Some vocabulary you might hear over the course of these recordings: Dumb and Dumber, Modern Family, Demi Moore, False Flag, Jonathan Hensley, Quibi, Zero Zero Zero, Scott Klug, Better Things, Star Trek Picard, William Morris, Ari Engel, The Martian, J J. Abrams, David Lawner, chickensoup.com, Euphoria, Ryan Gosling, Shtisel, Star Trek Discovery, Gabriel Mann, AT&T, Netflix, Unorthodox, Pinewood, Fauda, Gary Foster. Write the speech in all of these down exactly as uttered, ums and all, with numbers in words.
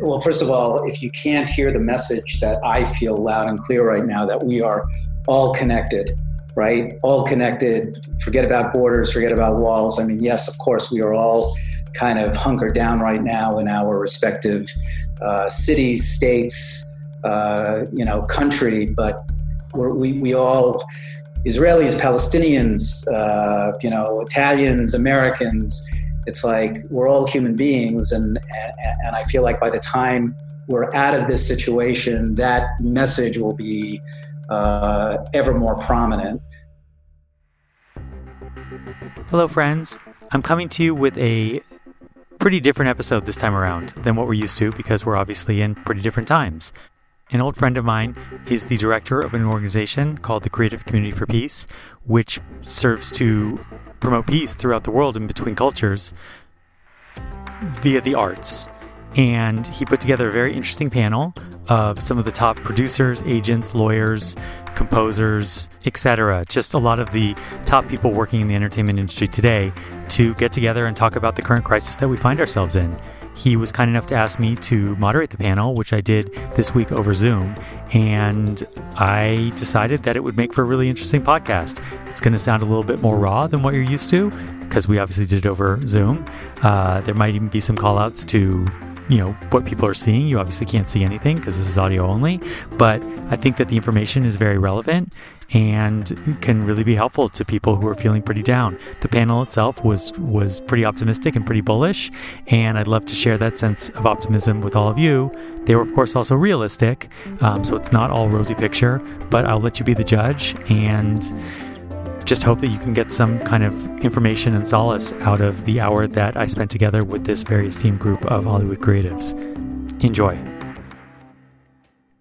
Well, first of all, if you can't hear the message that I feel loud and clear right now, that we are all connected, right? All connected. Forget about borders, forget about walls. I mean, yes, of course, we are all kind of hunkered down right now in our respective uh, cities, states, uh, you know, country, but we're, we, we all, Israelis, Palestinians, uh, you know, Italians, Americans, it's like we're all human beings, and, and and I feel like by the time we're out of this situation, that message will be uh, ever more prominent. Hello, friends. I'm coming to you with a pretty different episode this time around than what we're used to, because we're obviously in pretty different times. An old friend of mine is the director of an organization called the Creative Community for Peace, which serves to promote peace throughout the world and between cultures via the arts. And he put together a very interesting panel of some of the top producers, agents, lawyers, composers, et cetera. Just a lot of the top people working in the entertainment industry today to get together and talk about the current crisis that we find ourselves in. He was kind enough to ask me to moderate the panel, which I did this week over Zoom, and I decided that it would make for a really interesting podcast. It's going to sound a little bit more raw than what you're used to, because we obviously did it over Zoom. Uh, there might even be some call-outs to, you know, what people are seeing. You obviously can't see anything because this is audio only, but I think that the information is very relevant and can really be helpful to people who are feeling pretty down. The panel itself was was pretty optimistic and pretty bullish, and I'd love to share that sense of optimism with all of you. They were, of course, also realistic, um, so it's not all rosy picture, but I'll let you be the judge and just hope that you can get some kind of information and solace out of the hour that I spent together with this very esteemed group of Hollywood creatives. Enjoy.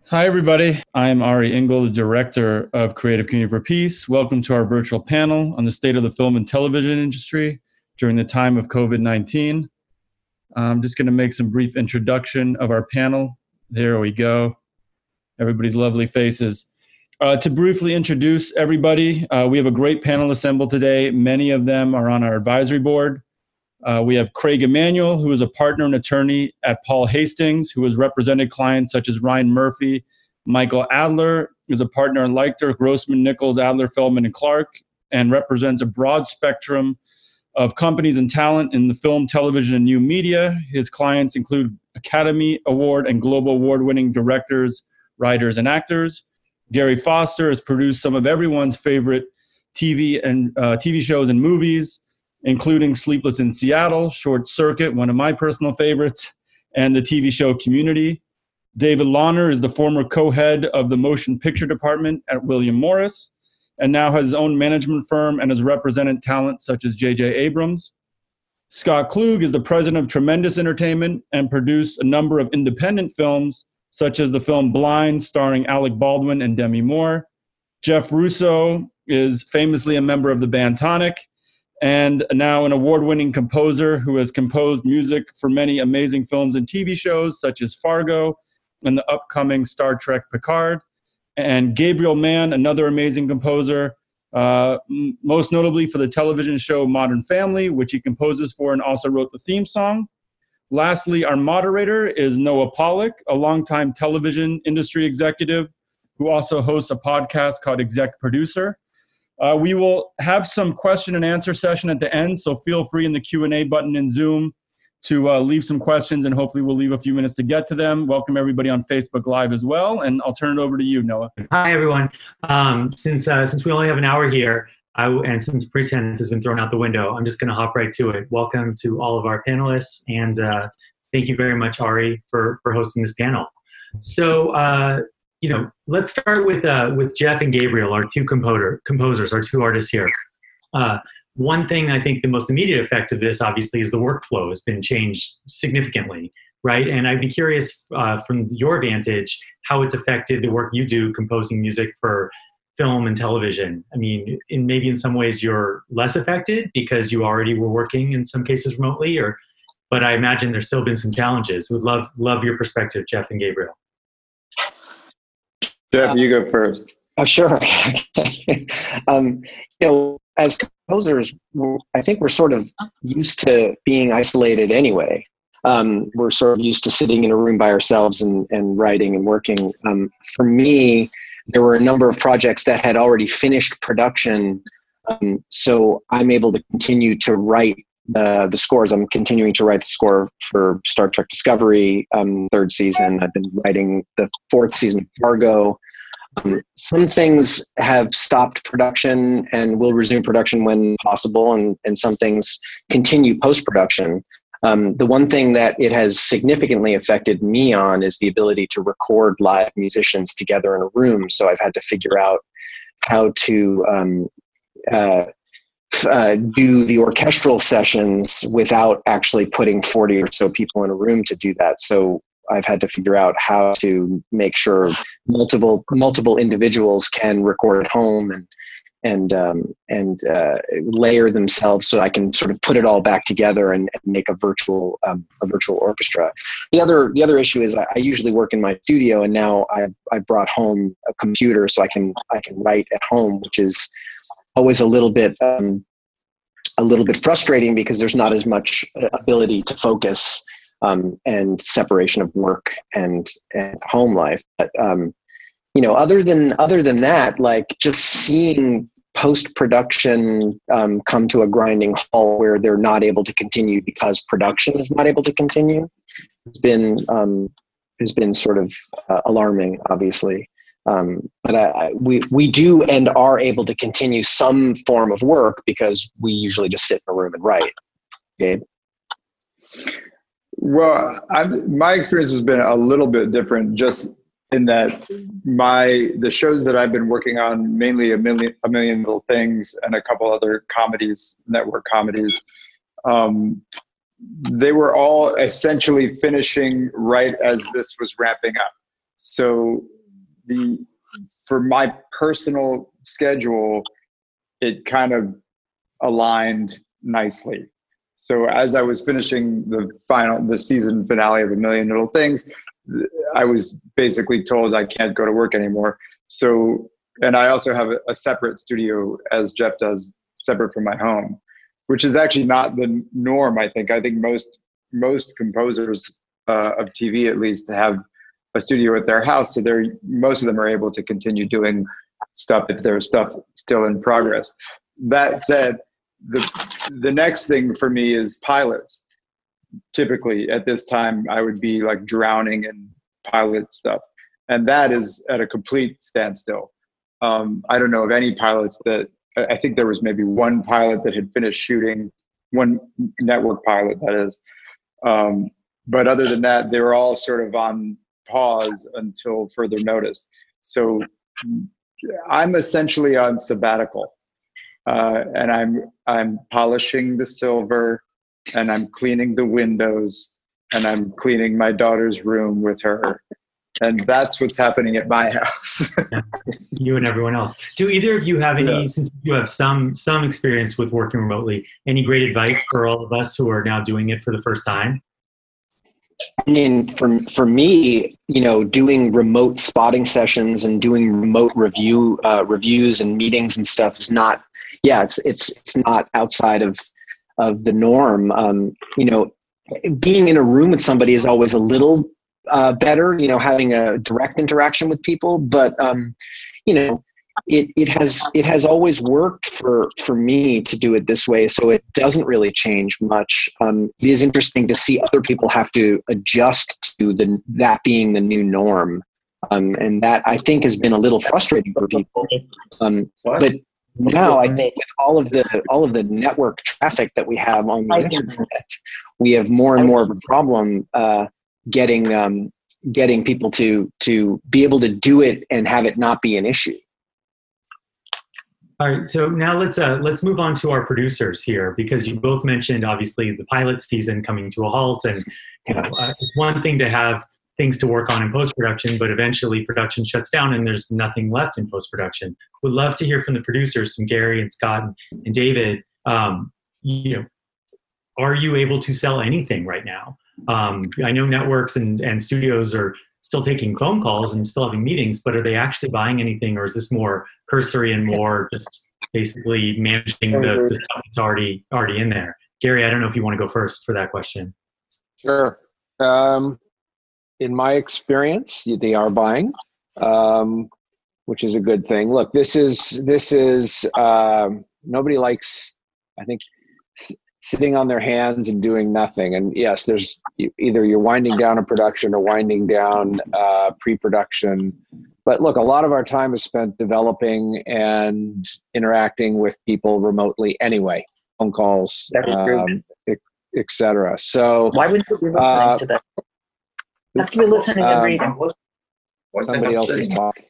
Hi, everybody. I'm Ari Engel, the director of Creative Community for Peace. Welcome to our virtual panel on the state of the film and television industry during the time of covid nineteen. I'm just going to make some brief introduction of our panel. There we go. Everybody's lovely faces. Uh, to briefly introduce everybody, uh, we have a great panel assembled today. Many of them are on our advisory board. Uh, we have Craig Emanuel, who is a partner and attorney at Paul Hastings, who has represented clients such as Ryan Murphy. Michael Adler is a partner in Leichter, Grossman, Nichols, Adler, Feldman, and Clark, and represents a broad spectrum of companies and talent in the film, television, and new media. His clients include Academy Award and Global Award-winning directors, writers, and actors. Gary Foster has produced some of everyone's favorite T V and uh, T V shows and movies, including Sleepless in Seattle, Short Circuit, one of my personal favorites, and the T V show Community. David Lawner is the former co-head of the motion picture department at William Morris, and now has his own management firm and has represented talent such as J J. Abrams. Scott Klug is the president of Tremendous Entertainment and produced a number of independent films, such as the film Blind, starring Alec Baldwin and Demi Moore. Jeff Russo is famously a member of the band Tonic, and now an award-winning composer who has composed music for many amazing films and T V shows, such as Fargo and the upcoming Star Trek Picard. And Gabriel Mann, another amazing composer, uh, m- most notably for the television show Modern Family, which he composes for and also wrote the theme song. Lastly, our moderator is Noah Pollack, a longtime television industry executive who also hosts a podcast called Exec Producer. Uh, we will have some question and answer session at the end, so feel free in the Q and A button in Zoom to uh, leave some questions, and hopefully we'll leave a few minutes to get to them. Welcome everybody on Facebook Live as well, and I'll turn it over to you, Noah. Hi, everyone. Um, since uh, since we only have an hour here, I, and since pretense has been thrown out the window, I'm just going to hop right to it. Welcome to all of our panelists, and uh, thank you very much, Ari, for, for hosting this panel. So, uh, you know, let's start with uh, with Jeff and Gabriel, our two composer, composers, our two artists here. Uh, one thing I think the most immediate effect of this, obviously, is the workflow has been changed significantly, right? And I'd be curious, uh, from your vantage, how it's affected the work you do composing music for film and television. I mean, in maybe in some ways you're less affected because you already were working in some cases remotely, or, but I imagine there's still been some challenges. Would love love your perspective, Jeff and Gabriel. Jeff, uh, you go first. Oh, sure. um, you know, as composers, I think we're sort of used to being isolated anyway. Um, we're sort of used to sitting in a room by ourselves and, and writing and working. Um, for me, there were a number of projects that had already finished production. Um, so I'm able to continue to write uh, the scores. I'm continuing to write the score for Star Trek Discovery, um, third season. I've been writing the fourth season of Fargo. Um, some things have stopped production and will resume production when possible, and, and some things continue post-production. Um, the one thing that it has significantly affected me on is the ability to record live musicians together in a room. So I've had to figure out how to um, uh, uh, do the orchestral sessions without actually putting forty or so people in a room to do that. So I've had to figure out how to make sure multiple multiple individuals can record at home and and um, and uh, layer themselves, so I can sort of put it all back together and, and make a virtual um, a virtual orchestra. The other the other issue is I, I usually work in my studio, and now I I brought home a computer, so I can I can write at home, which is always a little bit um, a little bit frustrating because there's not as much ability to focus. Um, and separation of work and, and home life. But, um, you know, other than, other than that, like just seeing post-production um, come to a grinding halt where they're not able to continue because production is not able to continue has been, um, has been sort of uh, alarming, obviously. Um, but I, I, we, we do and are able to continue some form of work because we usually just sit in a room and write. Okay. Well, I've, my experience has been a little bit different, just in that my the shows that I've been working on, mainly a million, a million little things, and a couple other comedies, network comedies, um, they were all essentially finishing right as this was wrapping up. So, the for my personal schedule, it kind of aligned nicely. So as I was finishing the final, the season finale of A Million Little Things, I was basically told I can't go to work anymore. So, and I also have a separate studio, as Jeff does, separate from my home, which is actually not the norm, I think. I think most most composers uh, of T V, at least, have a studio at their house. So they're most of them are able to continue doing stuff if there's stuff still in progress. That said, The the next thing for me is pilots. Typically at this time, I would be like drowning in pilot stuff. And that is at a complete standstill. Um, I don't know of any pilots that, I think there was maybe one pilot that had finished shooting, one network pilot that is. Um, but other than that, they were all sort of on pause until further notice. So I'm essentially on sabbatical. Uh, and I'm I'm polishing the silver, and I'm cleaning the windows, and I'm cleaning my daughter's room with her, and that's what's happening at my house. You and everyone else. Do either of you have any? Yeah. Since you have some some experience with working remotely, any great advice for all of us who are now doing it for the first time? I mean, for for me, you know, doing remote spotting sessions and doing remote review uh, reviews and meetings and stuff is not. Yeah, it's it's it's not outside of of the norm. Um, you know, being in a room with somebody is always a little uh, better. You know, having a direct interaction with people, but um, you know, it it has it has always worked for for me to do it this way. So it doesn't really change much. Um, it is interesting to see other people have to adjust to the that being the new norm, um, and that I think has been a little frustrating for people. Um, but now I think with all of the all of the network traffic that we have on the internet, we have more and more of a problem uh, getting um, getting people to to be able to do it and have it not be an issue. All right, so now let's uh, let's move on to our producers here, because you both mentioned obviously the pilot season coming to a halt, and you know, uh, it's one thing to have things to work on in post-production, but eventually production shuts down and there's nothing left in post-production. Would love to hear from the producers, from Gary and Scott and, and David. Um, you know, are you able to sell anything right now? Um, I know networks and, and studios are still taking phone calls and still having meetings, but are they actually buying anything, or is this more cursory and more just basically managing the, the stuff that's already, already in there? Gary, I don't know if you want to go first for that question. Sure. Um, in my experience, they are buying, um, which is a good thing. Look, this is, this is, um, nobody likes, I think, s- sitting on their hands and doing nothing. And yes, there's either you're winding down a production or winding down uh, pre-production. But look, a lot of our time is spent developing and interacting with people remotely anyway, phone calls, um, et cetera. So why would you be listening uh, to that? After you're listening um, and reading, what, what somebody else is talking.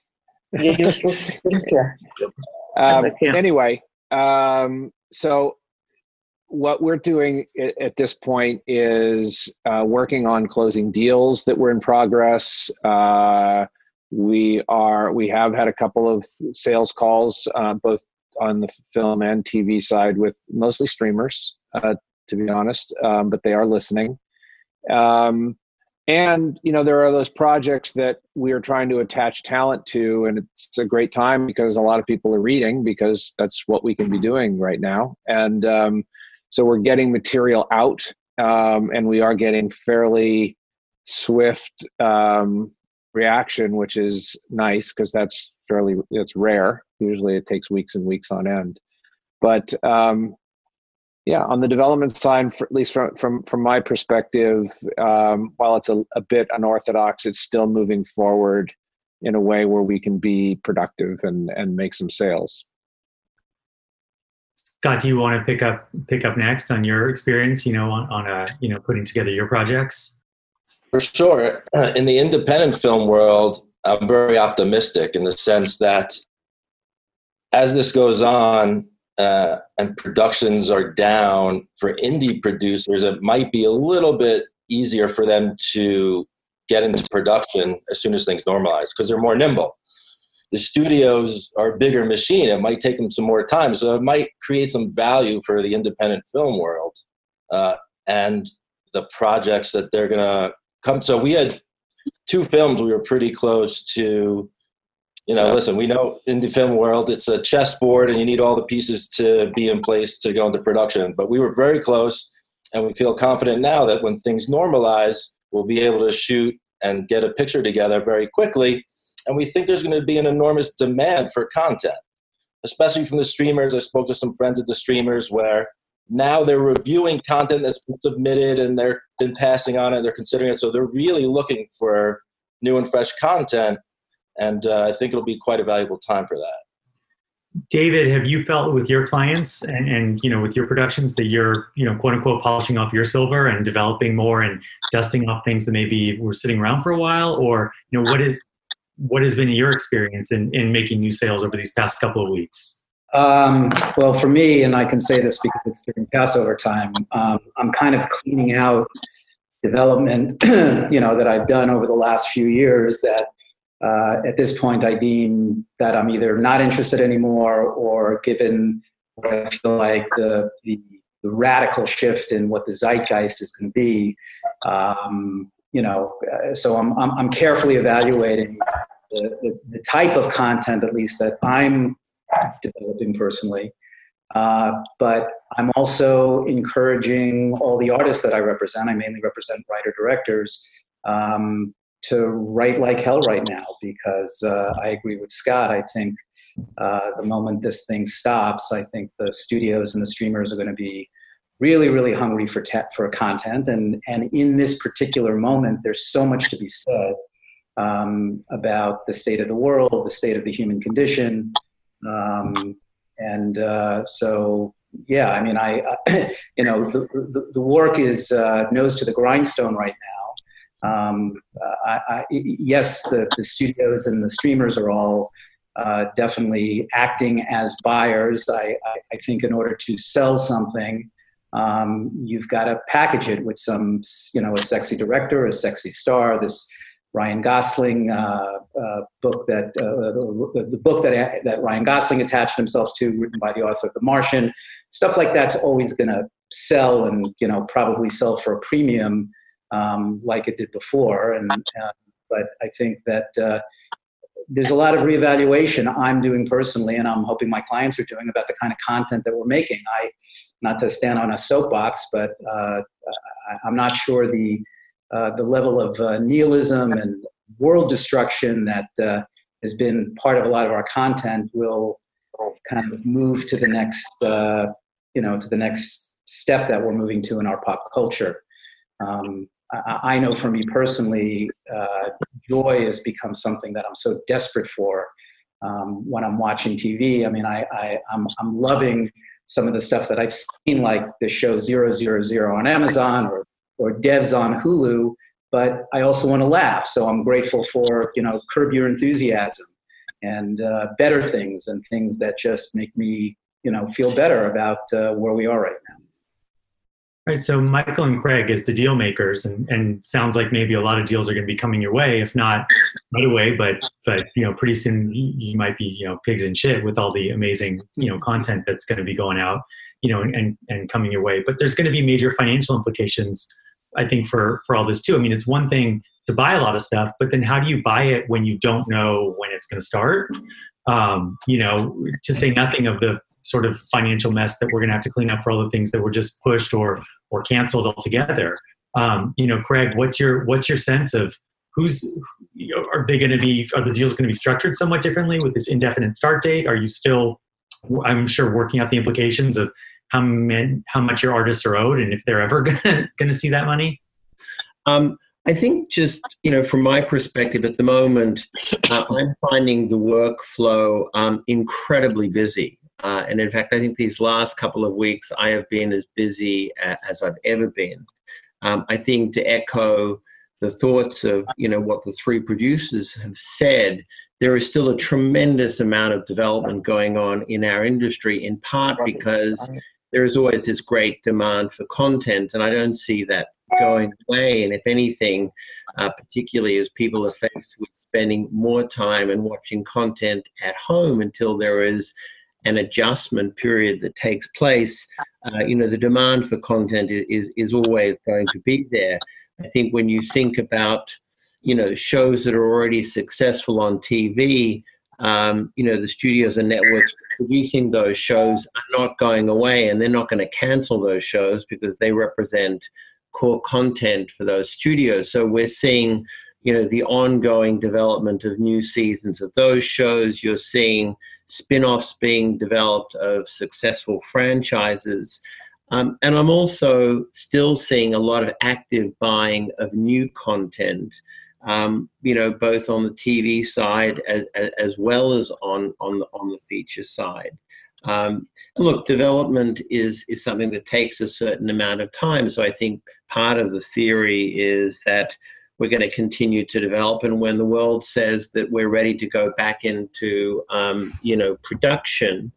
You're just listening to um, Anyway, um, so what we're doing at this point is uh, working on closing deals that were in progress. Uh, we are we have had a couple of sales calls, uh, both on the film and T V side, with mostly streamers, uh, to be honest, um, but they are listening. Um, and, you know, there are those projects that we are trying to attach talent to, and it's a great time because a lot of people are reading, because that's what we can be doing right now. And um, so we're getting material out, um, and we are getting fairly swift um, reaction, which is nice because that's fairly, it's rare. Usually it takes weeks and weeks on end. But um, yeah, on the development side, for, at least from, from, from my perspective, um, while it's a, a bit unorthodox, it's still moving forward in a way where we can be productive and, and make some sales. Scott, do you want to pick up pick up next on your experience, you know, on, on a, you know, putting together your projects? For sure. In the independent film world, I'm very optimistic in the sense that as this goes on, uh, and productions are down for indie producers, it might be a little bit easier for them to get into production as soon as things normalize because they're more nimble. The studios are a bigger machine. It might take them some more time. So it might create some value for the independent film world, uh, and the projects that they're going to come. So we had two films we were pretty close to. You know, listen, we know in the film world, it's a chessboard and you need all the pieces to be in place to go into production. But we were very close, and we feel confident now that when things normalize, we'll be able to shoot and get a picture together very quickly. And we think there's going to be an enormous demand for content, especially from the streamers. I spoke to some friends at the streamers where now they're reviewing content that's been submitted and they're been passing on it. They're considering it. So they're really looking for new and fresh content. And uh, I think it'll be quite a valuable time for that. David, have you felt with your clients and, and, you know, with your productions that you're, you know, quote unquote, polishing off your silver and developing more and dusting off things that maybe were sitting around for a while? Or, you know, what is what has been your experience in, in making new sales over these past couple of weeks? Um, well, for me, and I can say this because it's during Passover time, um, I'm kind of cleaning out development, you know, that I've done over the last few years that uh, at this point I deem that I'm either not interested anymore or given what I feel like the, the, the radical shift in what the zeitgeist is going to be, um, you know, uh, so I'm, I'm, I'm carefully evaluating the, the, the type of content, at least that I'm developing personally. Uh, but I'm also encouraging all the artists that I represent. I mainly represent writer directors, um, to write like hell right now, because uh, I agree with Scott. I think uh, the moment this thing stops, I think the studios and the streamers are going to be really, really hungry for te- for content. And, and in this particular moment, there's so much to be said um, about the state of the world, the state of the human condition. Um, and uh, so, yeah, I mean, I, uh, you know, the, the, the work is uh, nose to the grindstone right now. Um, I, I, yes, the, the studios and the streamers are all uh, definitely acting as buyers. I, I, I think in order to sell something, um, you've got to package it with some, you know, a sexy director, a sexy star. This Ryan Gosling uh, uh, book that uh, the, the book that that Ryan Gosling attached himself to, written by the author of The Martian, stuff like that's always going to sell, and you know, probably sell for a premium. Um, like it did before, and uh, but I think that uh, there's a lot of reevaluation I'm doing personally, and I'm hoping my clients are doing, about the kind of content that we're making. I, not to stand on a soapbox, but uh, I'm not sure the uh, the level of uh, nihilism and world destruction that uh, has been part of a lot of our content will kind of move to the next, uh, you know, to the next step that we're moving to in our pop culture. Um, I know for me personally, uh, joy has become something that I'm so desperate for um, when I'm watching T V. I mean, I, I, I'm, I'm loving some of the stuff that I've seen, like the show Zero Zero Zero on Amazon or, or Devs on Hulu, but I also want to laugh. So I'm grateful for, you know, Curb Your Enthusiasm and uh, Better Things, and things that just make me, you know, feel better about uh, where we are right now. Right, so Michael and Craig as the deal makers, and, and sounds like maybe a lot of deals are going to be coming your way, if not right away, but but you know, pretty soon you might be, you know, pigs in shit with all the amazing, you know, content that's going to be going out, you know, and and coming your way. But there's going to be major financial implications, I think, for for all this too. I mean, it's one thing to buy a lot of stuff, but then how do you buy it when you don't know when it's going to start? Um, you know, to say nothing of the sort of financial mess that we're going to have to clean up for all the things that were just pushed or or canceled altogether. Um, you know, Craig, what's your what's your sense of who's, you know, are they going to be, are the deals going to be structured somewhat differently with this indefinite start date? Are you still, I'm sure, working out the implications of how men, how much your artists are owed and if they're ever going to see that money? Um, I think just, you know, from my perspective at the moment, uh, I'm finding the workflow um, incredibly busy. Uh, and in fact, I think these last couple of weeks, I have been as busy a- as I've ever been. Um, I think to echo the thoughts of, you know, what the three producers have said, there is still a tremendous amount of development going on in our industry, in part because there is always this great demand for content, and I don't see that going away. And if anything, uh, particularly as people are faced with spending more time and watching content at home until there is an adjustment period that takes place, uh, you know, the demand for content is is always going to be there. I think when you think about, you know, shows that are already successful on T V, um, you know, the studios and networks producing those shows are not going away, and they're not going to cancel those shows because they represent core content for those studios. So we're seeing, you know, the ongoing development of new seasons of those shows. You're seeing spin-offs being developed of successful franchises. Um, and I'm also still seeing a lot of active buying of new content, um, you know, both on the T V side as, as well as on, on, the, on the feature side. Um, and look, development is, is something that takes a certain amount of time. So I think part of the theory is that we're going to continue to develop, and when the world says that we're ready to go back into, um, you know, production,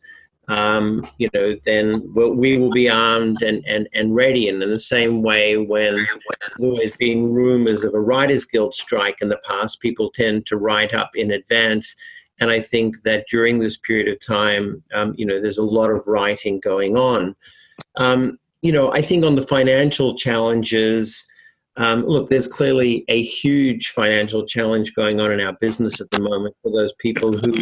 um, you know, then we'll, we will be armed and, and, and ready. And in the same way, when there's always been rumors of a Writers Guild strike in the past, people tend to write up in advance. And I think that during this period of time, um, you know, there's a lot of writing going on. Um, you know, I think on the financial challenges, Um, look, there's clearly a huge financial challenge going on in our business at the moment for those people who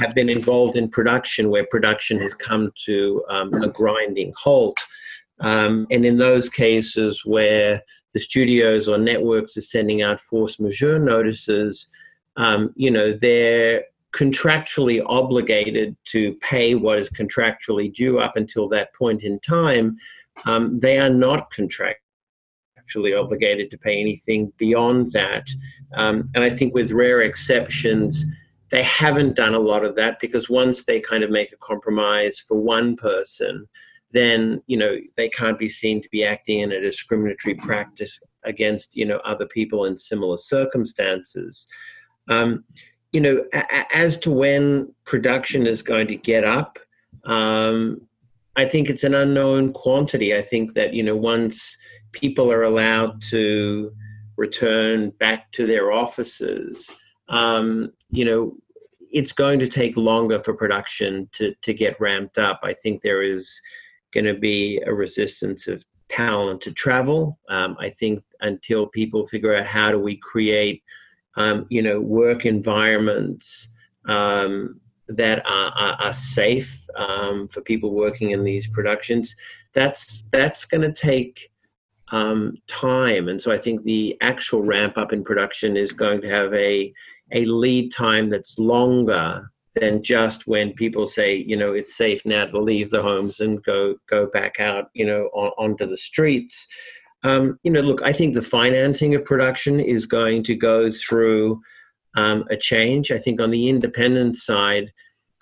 have been involved in production, where production has come to um, a grinding halt. Um, and in those cases where the studios or networks are sending out force majeure notices, um, you know, they're contractually obligated to pay what is contractually due up until that point in time. Um, they are not contractually obligated to pay anything beyond that. Um, and I think with rare exceptions, they haven't done a lot of that, because once they kind of make a compromise for one person, then, you know, they can't be seen to be acting in a discriminatory practice against, you know, other people in similar circumstances. Um, you know, a- as to when production is going to get up, um, I think it's an unknown quantity. I think that, you know, once people are allowed to return back to their offices, um, you know, it's going to take longer for production to, to get ramped up. I think there is going to be a resistance of talent to travel. Um, I think until people figure out how do we create um, you know, work environments um, that are, are, are safe um, for people working in these productions, that's that's going to take um, time. And so I think the actual ramp up in production is going to have a a lead time that's longer than just when people say, you know, it's safe now to leave the homes and go go back out, you know, on, onto the streets. Um, you know, look, I think the financing of production is going to go through um, a change. I think on the independent side,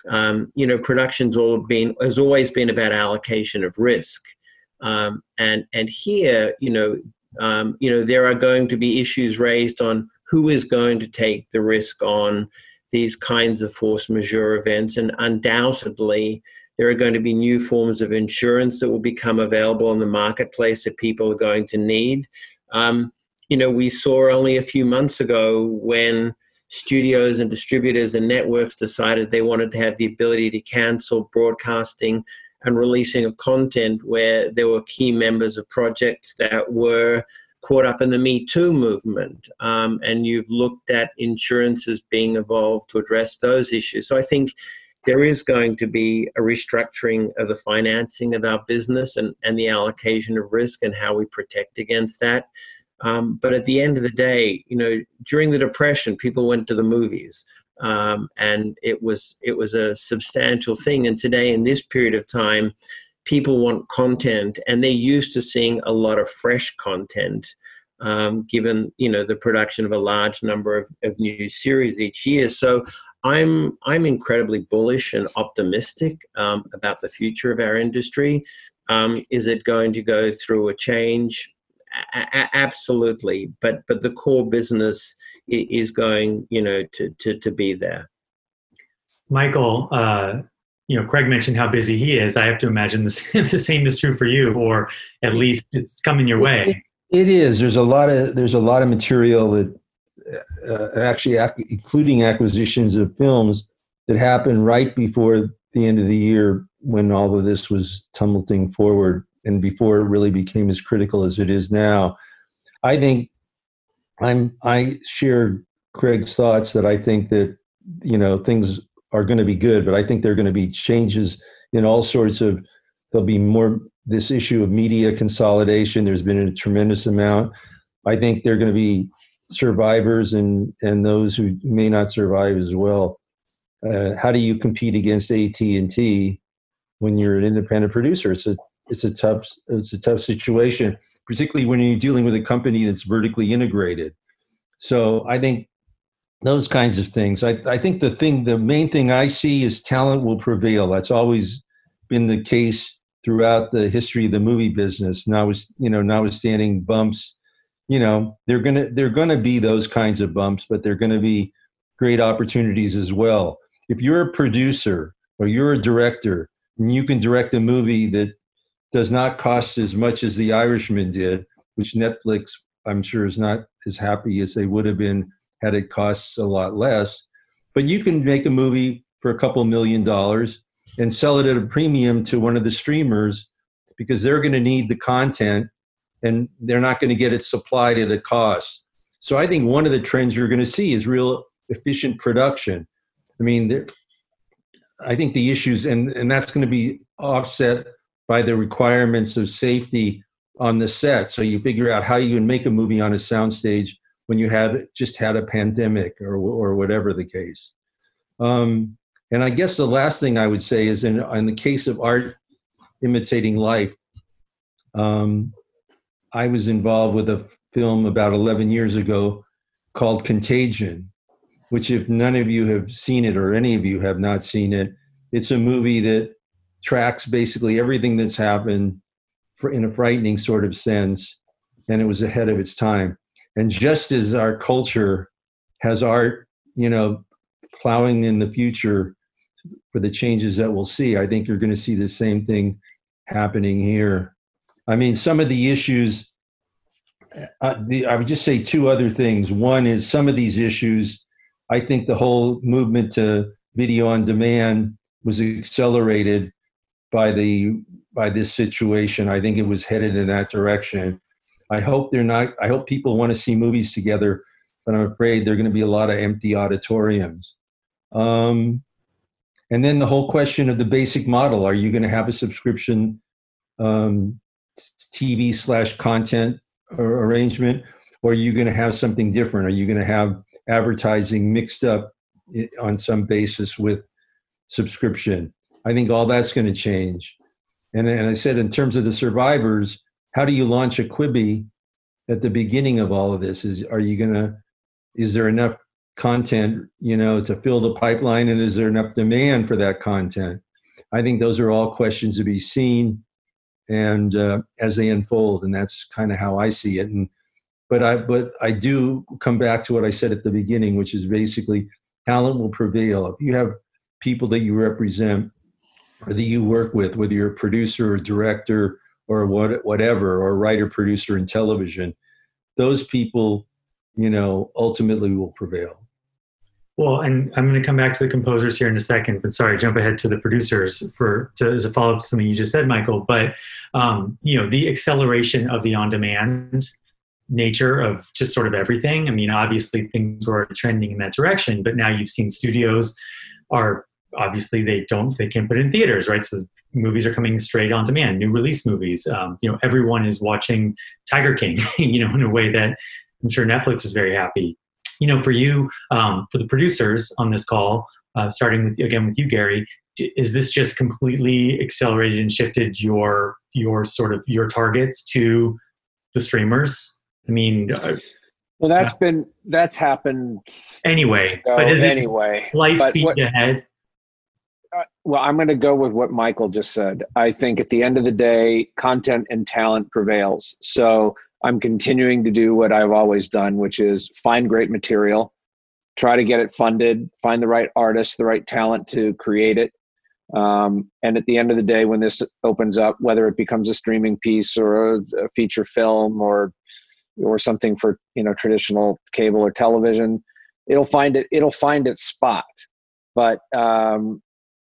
um, you know, production's all been has always been about allocation of risk, um, and and here, you know, um, you know, there are going to be issues raised on who is going to take the risk on these kinds of force majeure events. And undoubtedly, there are going to be new forms of insurance that will become available in the marketplace that people are going to need. Um, you know, we saw only a few months ago when studios and distributors and networks decided they wanted to have the ability to cancel broadcasting and releasing of content where there were key members of projects that were caught up in the Me Too movement, um, and you've looked at insurances being evolved to address those issues. So I think there is going to be a restructuring of the financing of our business and, and the allocation of risk and how we protect against that. Um, but at the end of the day, you know, during the Depression, people went to the movies, um, and it was it was a substantial thing. And today, in this period of time, people want content, and they're used to seeing a lot of fresh content, um, given, you know, the production of a large number of, of new series each year. So I'm I'm incredibly bullish and optimistic um, about the future of our industry. Um, is it going to go through a change? A- absolutely, but but the core business is going, you know, to to, to be there. Michael, Uh... you know, Craig mentioned how busy he is. I have to imagine the same, the same is true for you, or at least it's coming your way. It, it is. There's a lot of there's a lot of material that uh, actually, ac- including acquisitions of films that happened right before the end of the year, when all of this was tumulting forward, and before it really became as critical as it is now. I think I'm. I share Craig's thoughts that I think that, you know, things are going to be good, but I think there are going to be changes in all sorts of, there'll be more, this issue of media consolidation, there's been a tremendous amount. I think there are going to be survivors and, and those who may not survive as well. Uh, how do you compete against A T and T when you're an independent producer? It's a, it's a tough, it's a tough situation, particularly when you're dealing with a company that's vertically integrated. So I think those kinds of things. I, I think the thing, the main thing I see is talent will prevail. That's always been the case throughout the history of the movie business. Now, you know, notwithstanding bumps, you know, they're gonna they're gonna be those kinds of bumps, but they're gonna be great opportunities as well. If you're a producer or you're a director and you can direct a movie that does not cost as much as The Irishman did, which Netflix, I'm sure, is not as happy as they would have been had it costs a lot less, but you can make a movie for a couple million dollars and sell it at a premium to one of the streamers because they're going to need the content and they're not going to get it supplied at a cost. So I think one of the trends you're going to see is real efficient production. I mean, I think the issues, and, and that's going to be offset by the requirements of safety on the set. So you figure out how you can make a movie on a soundstage when you had just had a pandemic or or whatever the case. Um, and I guess the last thing I would say is in, in the case of art imitating life, um, I was involved with a film about eleven years ago called Contagion, which if none of you have seen it or any of you have not seen it, it's a movie that tracks basically everything that's happened for, in a frightening sort of sense, and it was ahead of its time. And just as our culture has art, you know, plowing in the future for the changes that we'll see, I think you're going to see the same thing happening here. I mean, some of the issues, uh, the, I would just say two other things. One is some of these issues, I think the whole movement to video on demand was accelerated by the by this situation. I think it was headed in that direction. I hope they're not, I hope people want to see movies together but I'm afraid there are going to be a lot of empty auditoriums. Um, and then the whole question of the basic model. Are you going to have a subscription um, T V slash content or arrangement, or are you going to have something different? Are you going to have advertising mixed up on some basis with subscription? I think all that's going to change. And, and I said, in terms of the survivors, how do you launch a Quibi at the beginning of all of this? Is, are you going to, is there enough content, you know, to fill the pipeline, and is there enough demand for that content? I think those are all questions to be seen and uh, as they unfold, and that's kind of how I see it. And but I but I do come back to what I said at the beginning, which is basically talent will prevail. If you have people that you represent or that you work with, whether you're a producer or director or what, whatever, or writer, producer in television, those people, you know, ultimately will prevail. Well, and I'm going to come back to the composers here in a second, but sorry, jump ahead to the producers for to, as a follow-up to something you just said, Michael. But, um, you know, the acceleration of the on-demand nature of just sort of everything. I mean, obviously things were trending in that direction, but now you've seen studios are obviously they don't, they can't put in theaters, right? So movies are coming straight on demand, new release movies. Um, you know, everyone is watching Tiger King, you know, in a way that I'm sure Netflix is very happy. You know, for you, um, for the producers on this call, uh, starting with, again, with you, Gary, is this just completely accelerated and shifted your, your sort of your targets to the streamers? I mean, uh, well, that's yeah. been, that's happened anyway, so, but is anyway, life speed what, ahead. Uh, well, I'm going to go with what Michael just said. I think at the end of the day, content and talent prevails. So I'm continuing to do what I've always done, which is find great material, try to get it funded, find the right artists, the right talent to create it. Um, and at the end of the day, when this opens up, whether it becomes a streaming piece or a, a feature film or or something for, you know, traditional cable or television, it'll find it. It'll find its spot. But um,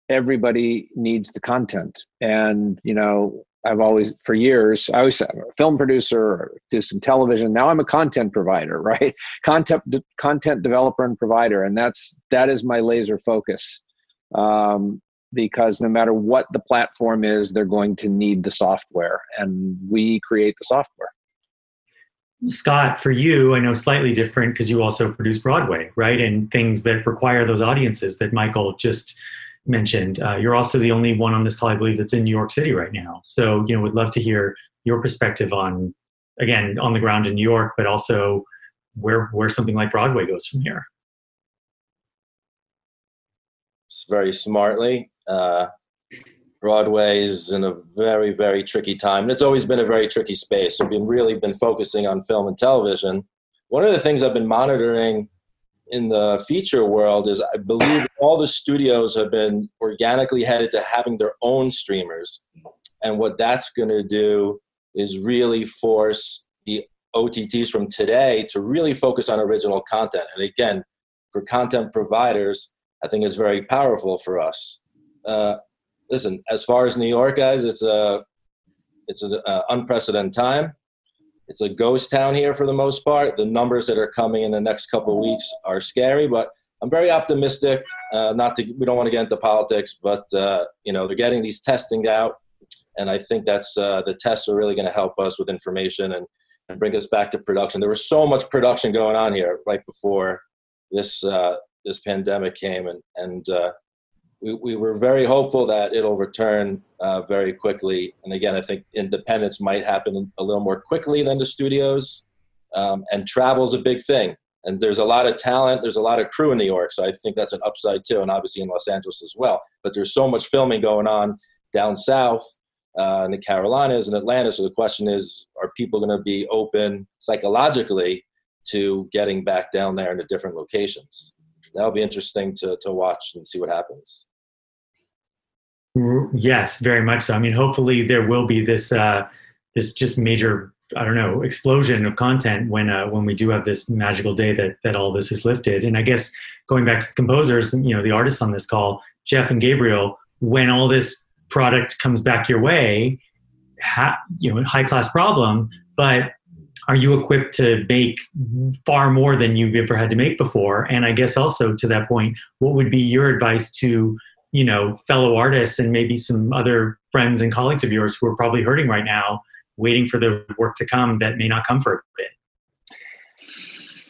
everybody needs the content, and you know. I've always, for years, I was a film producer, or do some television. Now I'm a content provider, right? Content, content developer and provider. And that's, that is my laser focus. Um, because no matter what the platform is, they're going to need the software, and we create the software. Scott, for you, I know slightly different because you also produce Broadway, right? And things that require those audiences that Michael just mentioned. Uh, you're also the only one on this call, I believe, that's in New York City right now. So, you know, we'd love to hear your perspective on, again, on the ground in New York, but also where where something like Broadway goes from here. Very smartly. Uh, Broadway is in a very, very tricky time. And it's always been a very tricky space. We've been really been focusing on film and television. One of the things I've been monitoring in the feature world is I believe all the studios have been organically headed to having their own streamers. And what that's going to do is really force the O T Ts from today to really focus on original content. And again, for content providers, I think it's very powerful for us. Uh, listen, as far as New York, guys, it's a, it's an uh, unprecedented time. It's a ghost town here for the most part. The numbers that are coming in the next couple of weeks are scary, but I'm very optimistic. Uh, not to, we don't want to get into politics, but uh, you know, they're getting these testing out, and I think that's uh, the tests are really going to help us with information and, and bring us back to production. There was so much production going on here right before this uh, this pandemic came, and and uh, we we were very hopeful that it'll return Uh, very quickly. And again, I think independence might happen a little more quickly than the studios. Um, and travel's a big thing. And there's a lot of talent. There's a lot of crew in New York. So I think that's an upside too. And obviously in Los Angeles as well. But there's so much filming going on down south uh, in the Carolinas and Atlanta. So the question is, are people going to be open psychologically to getting back down there into different locations? That'll be interesting to to watch and see what happens. Yes, very much so. I mean, hopefully there will be this uh, this just major, I don't know, explosion of content when uh, when we do have this magical day that that all this is lifted. And I guess going back to the composers, you know, the artists on this call, Jeff and Gabriel, when all this product comes back your way, ha- you know, high class problem. But are you equipped to make far more than you've ever had to make before? And I guess also to that point, what would be your advice to, you know, fellow artists and maybe some other friends and colleagues of yours who are probably hurting right now, waiting for the work to come that may not come for a bit?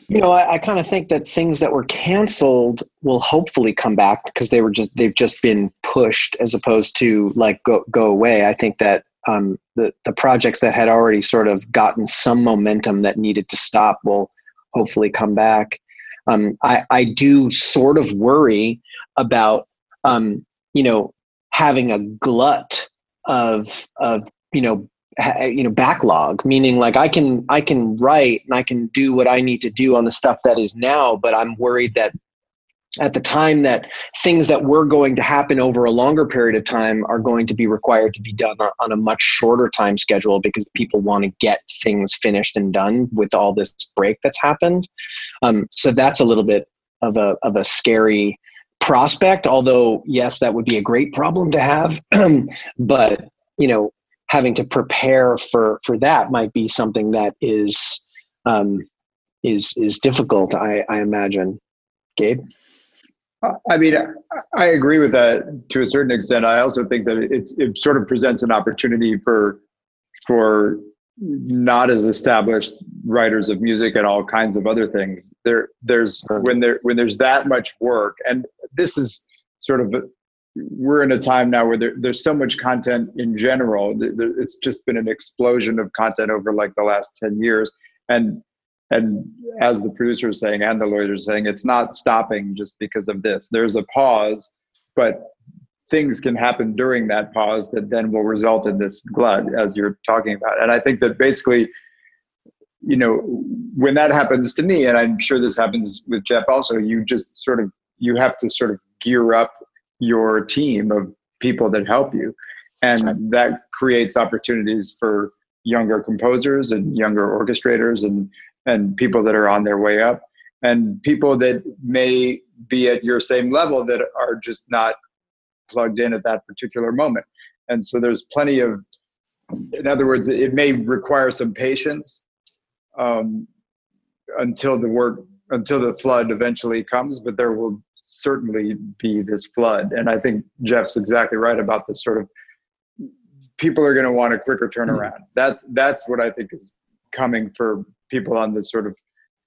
You know, I, I kind of think that things that were canceled will hopefully come back because they were just, they've just been pushed as opposed to like go, go away. I think that um, the, the projects that had already sort of gotten some momentum that needed to stop will hopefully come back. Um, I, I do sort of worry about, um, you know, having a glut of, of, you know, you know, backlog, meaning like I can, I can write and I can do what I need to do on the stuff that is now, but I'm worried that at the time that things that were going to happen over a longer period of time are going to be required to be done on a much shorter time schedule because people want to get things finished and done with all this break that's happened. Um, so that's a little bit of a, of a scary prospect, although yes, that would be a great problem to have, but you know, having to prepare for, for that might be something that is, um, is, is difficult. I, I imagine. Gabe? I mean, I agree with that to a certain extent. I also think that it's, it sort of presents an opportunity for, for not as established writers of music and all kinds of other things. There there's when there, when there's that much work, and this is sort of, we're in a time now where there, there's so much content in general. There, it's just been an explosion of content over like the last ten years. And, and as the producer is saying, and the lawyers are saying, it's not stopping just because of this. There's a pause, but things can happen during that pause that then will result in this glut as you're talking about. And I think that basically, you know, when that happens to me, and I'm sure this happens with Jeff also, you just sort of, you have to sort of gear up your team of people that help you. And that creates opportunities for younger composers and younger orchestrators and, and people that are on their way up and people that may be at your same level that are just not plugged in at that particular moment. And so there's plenty of, in other words, it may require some patience um, until the work, until the flood eventually comes, but there will certainly be this flood. And I think Jeff's exactly right about this sort of, people are going to want a quicker turnaround. That's, that's what I think is coming for people on this sort of,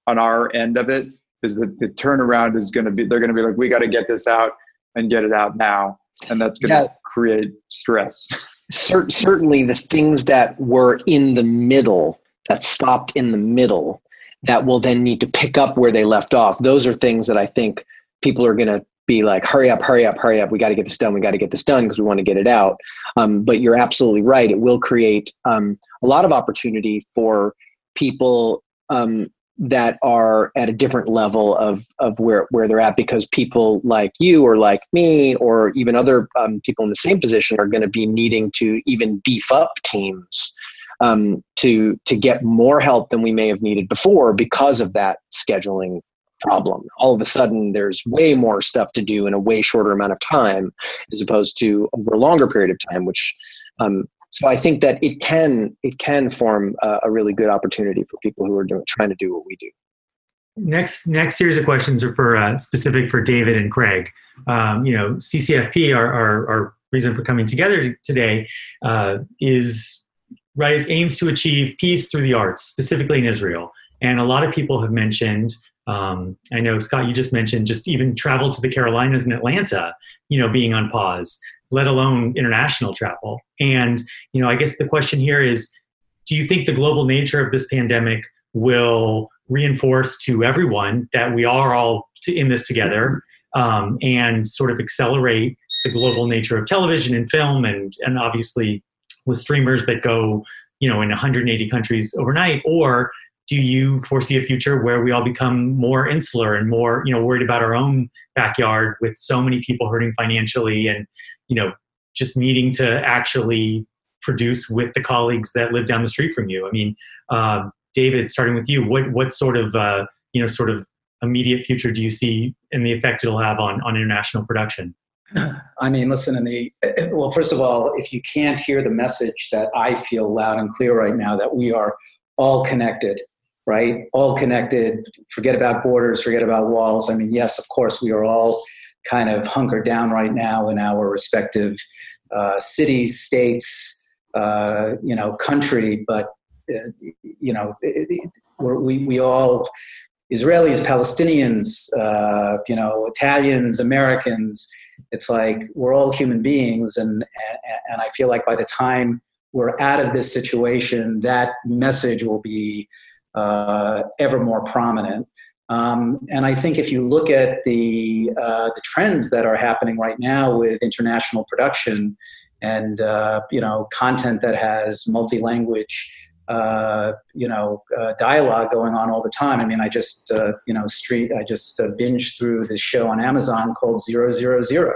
on our end of it, is that the turnaround is going to be, they're going to be like, we got to get this out and get it out now. And that's going to yeah. create stress. Cert- certainly the things that were in the middle, that stopped in the middle, that will then need to pick up where they left off. Those are things that I think people are going to be like, hurry up, hurry up, hurry up. We got to get this done. We got to get this done because we want to get it out. Um, but you're absolutely right. It will create um, a lot of opportunity for people um, that are at a different level of, of where, where they're at, because people like you or like me or even other um, people in the same position are going to be needing to even beef up teams um, to, to get more help than we may have needed before because of that scheduling problem. All of a sudden there's way more stuff to do in a way shorter amount of time as opposed to over a longer period of time, which um so I think that it can it can form a, a really good opportunity for people who are doing, trying to do what we do. Next next series of questions are for uh, specific for David and Craig. Um you know, C C F P, our our, our reason for coming together today uh is right it aims to achieve peace through the arts, specifically in Israel, and a lot of people have mentioned, Um, I know, Scott, you just mentioned just even travel to the Carolinas and Atlanta, you know, being on pause, let alone international travel. And, you know, I guess the question here is, do you think the global nature of this pandemic will reinforce to everyone that we are all in this together, um, and sort of accelerate the global nature of television and film and, and obviously with streamers that go, you know, in one hundred eighty countries overnight? Or do you foresee a future where we all become more insular and more, you know, worried about our own backyard with so many people hurting financially and, you know, just needing to actually produce with the colleagues that live down the street from you? I mean, uh, David, starting with you, what what sort of, uh, you know, sort of immediate future do you see and the effect it'll have on, on international production? I mean, listen, in the, well, first of all, if you can't hear the message that I feel loud and clear right now, that we are all connected, right? All connected. Forget about borders, forget about walls. I mean, yes, of course, we are all kind of hunkered down right now in our respective uh, cities, states, uh, you know, country, but, uh, you know, it, it, we're, we, we all, Israelis, Palestinians, uh, you know, Italians, Americans, it's like we're all human beings. And, and, and I feel like by the time we're out of this situation, that message will be uh, ever more prominent. Um, and I think if you look at the uh, the trends that are happening right now with international production and uh, you know, content that has multi-language uh, you know uh, dialogue going on all the time. I mean, I just uh, you know street I just uh, binged through this show on Amazon called Zero Zero Zero,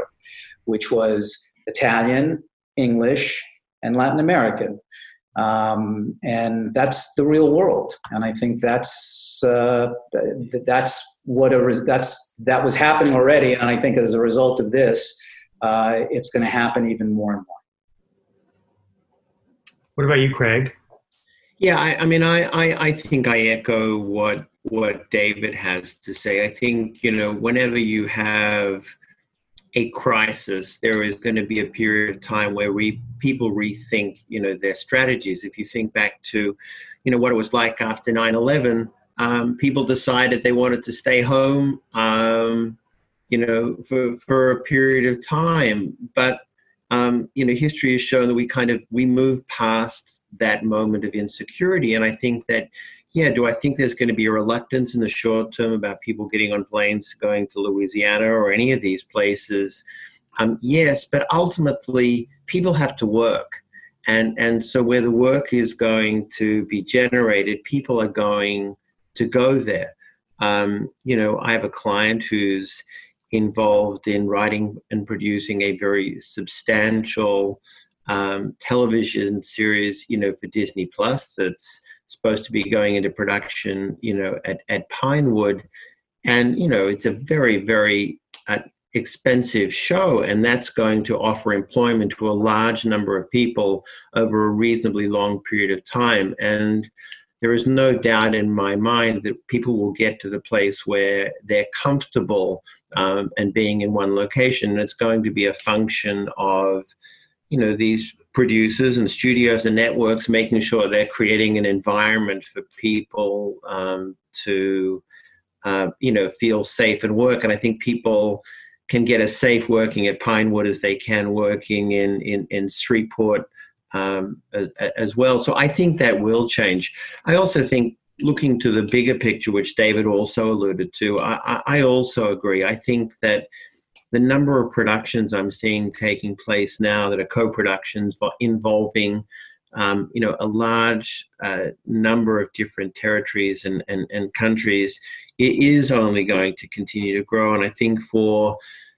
which was Italian, English, and Latin American. Um, and that's the real world, and I think that's uh, th- that's what a re- that's that was happening already, and I think as a result of this, uh, it's going to happen even more and more. What about you, Craig? Yeah, I, I mean, I, I I think I echo what what David has to say. I think, you know, whenever you have a crisis, there is going to be a period of time where we people rethink, you know, their strategies. If you think back to, you know, what it was like after nine eleven, um, people decided they wanted to stay home, um, you know, for, for a period of time. But, um, you know, history has shown that we kind of, we move past that moment of insecurity. And I think that, yeah, do I think there's going to be a reluctance in the short term about people getting on planes going to Louisiana or any of these places? Um, yes, but ultimately people have to work. And, and so where the work is going to be generated, people are going to go there. Um, you know, I have a client who's involved in writing and producing a very substantial um, television series, you know, for Disney Plus that's supposed to be going into production, you know, at, at Pinewood. And, you know, it's a very, very uh, expensive show, and that's going to offer employment to a large number of people over a reasonably long period of time. And there is no doubt in my mind that people will get to the place where they're comfortable um, and being in one location. And it's going to be a function of, you know, these producers and studios and networks making sure they're creating an environment for people um, to, uh, you know, feel safe and work. And I think people can get as safe working at Pinewood as they can working in, in, in Shreveport um, as, as well. So I think that will change. I also think looking to the bigger picture, which David also alluded to, I, I also agree. I think that the number of productions I'm seeing taking place now that are co-productions for involving, um, you know, a large uh, number of different territories and, and, and countries, it is only going to continue to grow. And I think for,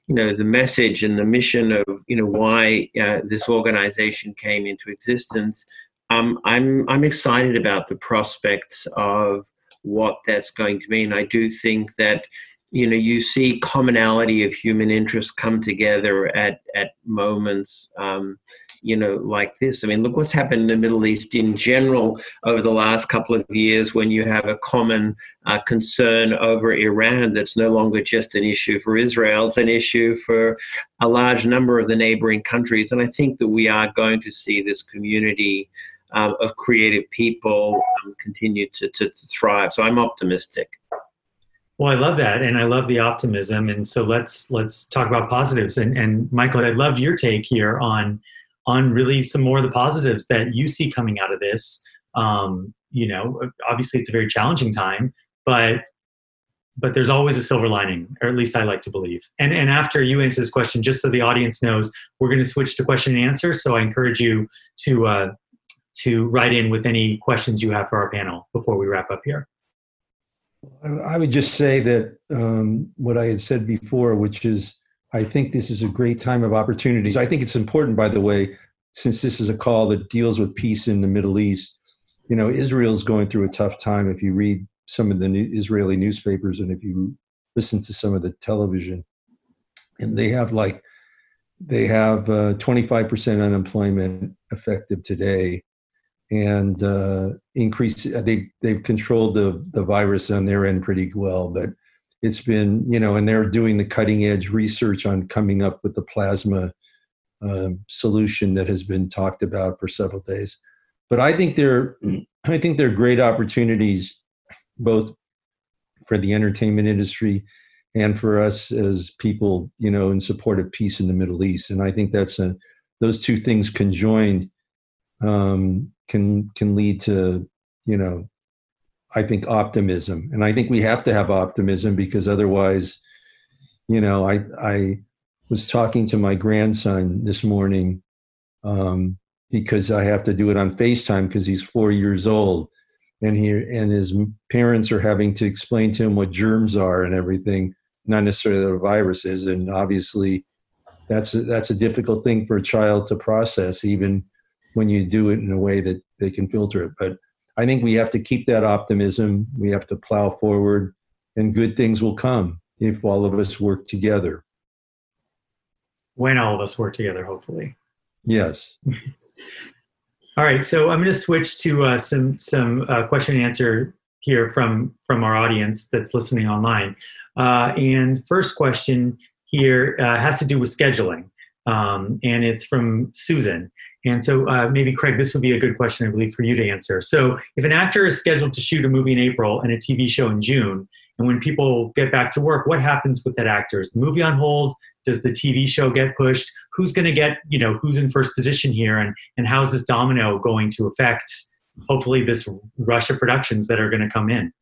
you know, the message and the mission of, you know, why uh, this organization came into existence, um, I'm I'm excited about the prospects of what that's going to mean. I do think that, you know, you see commonality of human interests come together at, at moments, um, you know, like this. I mean, look what's happened in the Middle East in general over the last couple of years when you have a common uh, concern over Iran that's no longer just an issue for Israel. It's an issue for a large number of the neighboring countries. And I think that we are going to see this community um, of creative people um, continue to, to, to thrive. So I'm optimistic. Well, I love that, and I love the optimism. And so let's let's talk about positives. And, and Michael, I'd love your take here on on really some more of the positives that you see coming out of this. Um, you know, obviously it's a very challenging time, but but there's always a silver lining, or at least I like to believe. And and after you answer this question, just so the audience knows, we're going to switch to question and answer. So I encourage you to uh, to write in with any questions you have for our panel before we wrap up here. I would just say that um, what I had said before, which is, I think this is a great time of opportunities. I think it's important, by the way, since this is a call that deals with peace in the Middle East. You know, Israel's going through a tough time. If you read some of the new Israeli newspapers and if you listen to some of the television, and they have like, they have uh, twenty-five percent unemployment effective today. and uh, increase. They they've controlled the the virus on their end pretty well, but it's been, you know, and they're doing the cutting edge research on coming up with the plasma um, solution that has been talked about for several days. But I think they're I think they're great opportunities, both for the entertainment industry and for us as people, you know, in support of peace in the Middle East. And I think that's a those two things conjoined um, can can lead to, you know, I think optimism. And I think we have to have optimism, because otherwise, you know, I I was talking to my grandson this morning um, because I have to do it on FaceTime because he's four years old, and he and his parents are having to explain to him what germs are and everything, not necessarily the viruses. And obviously, that's a, that's a difficult thing for a child to process, even when you do it in a way that they can filter it. But I think we have to keep that optimism. We have to plow forward, and good things will come if all of us work together. When all of us work together, hopefully. Yes. All right, so I'm going to switch to uh, some some uh, question and answer here from from our audience that's listening online. Uh, and first question here uh, has to do with scheduling, um, and it's from Susan. And so uh, maybe, Craig, this would be a good question, I believe, for you to answer. So if an actor is scheduled to shoot a movie in April and a T V show in June, and when people get back to work, what happens with that actor? Is the movie on hold? Does the T V show get pushed? Who's going to get, you know, who's in first position here? And, and how's this domino going to affect, hopefully, this rush of productions that are going to come in?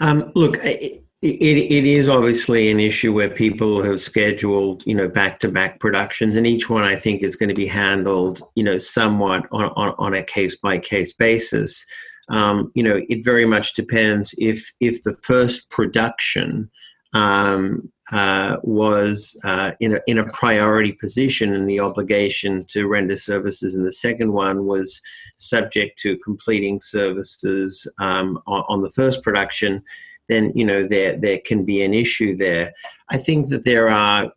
um, look, it, it, it is obviously an issue where people have scheduled, you know, back-to-back productions. And each one, I think, is going to be handled, you know, somewhat on, on, on a case-by-case basis. Um, you know, it very much depends if if the first production um, uh, was uh, in a, in a priority position, and the obligation to render services in the second one was subject to completing services um, on, on the first production, then, you know, there there can be an issue there. I think that there are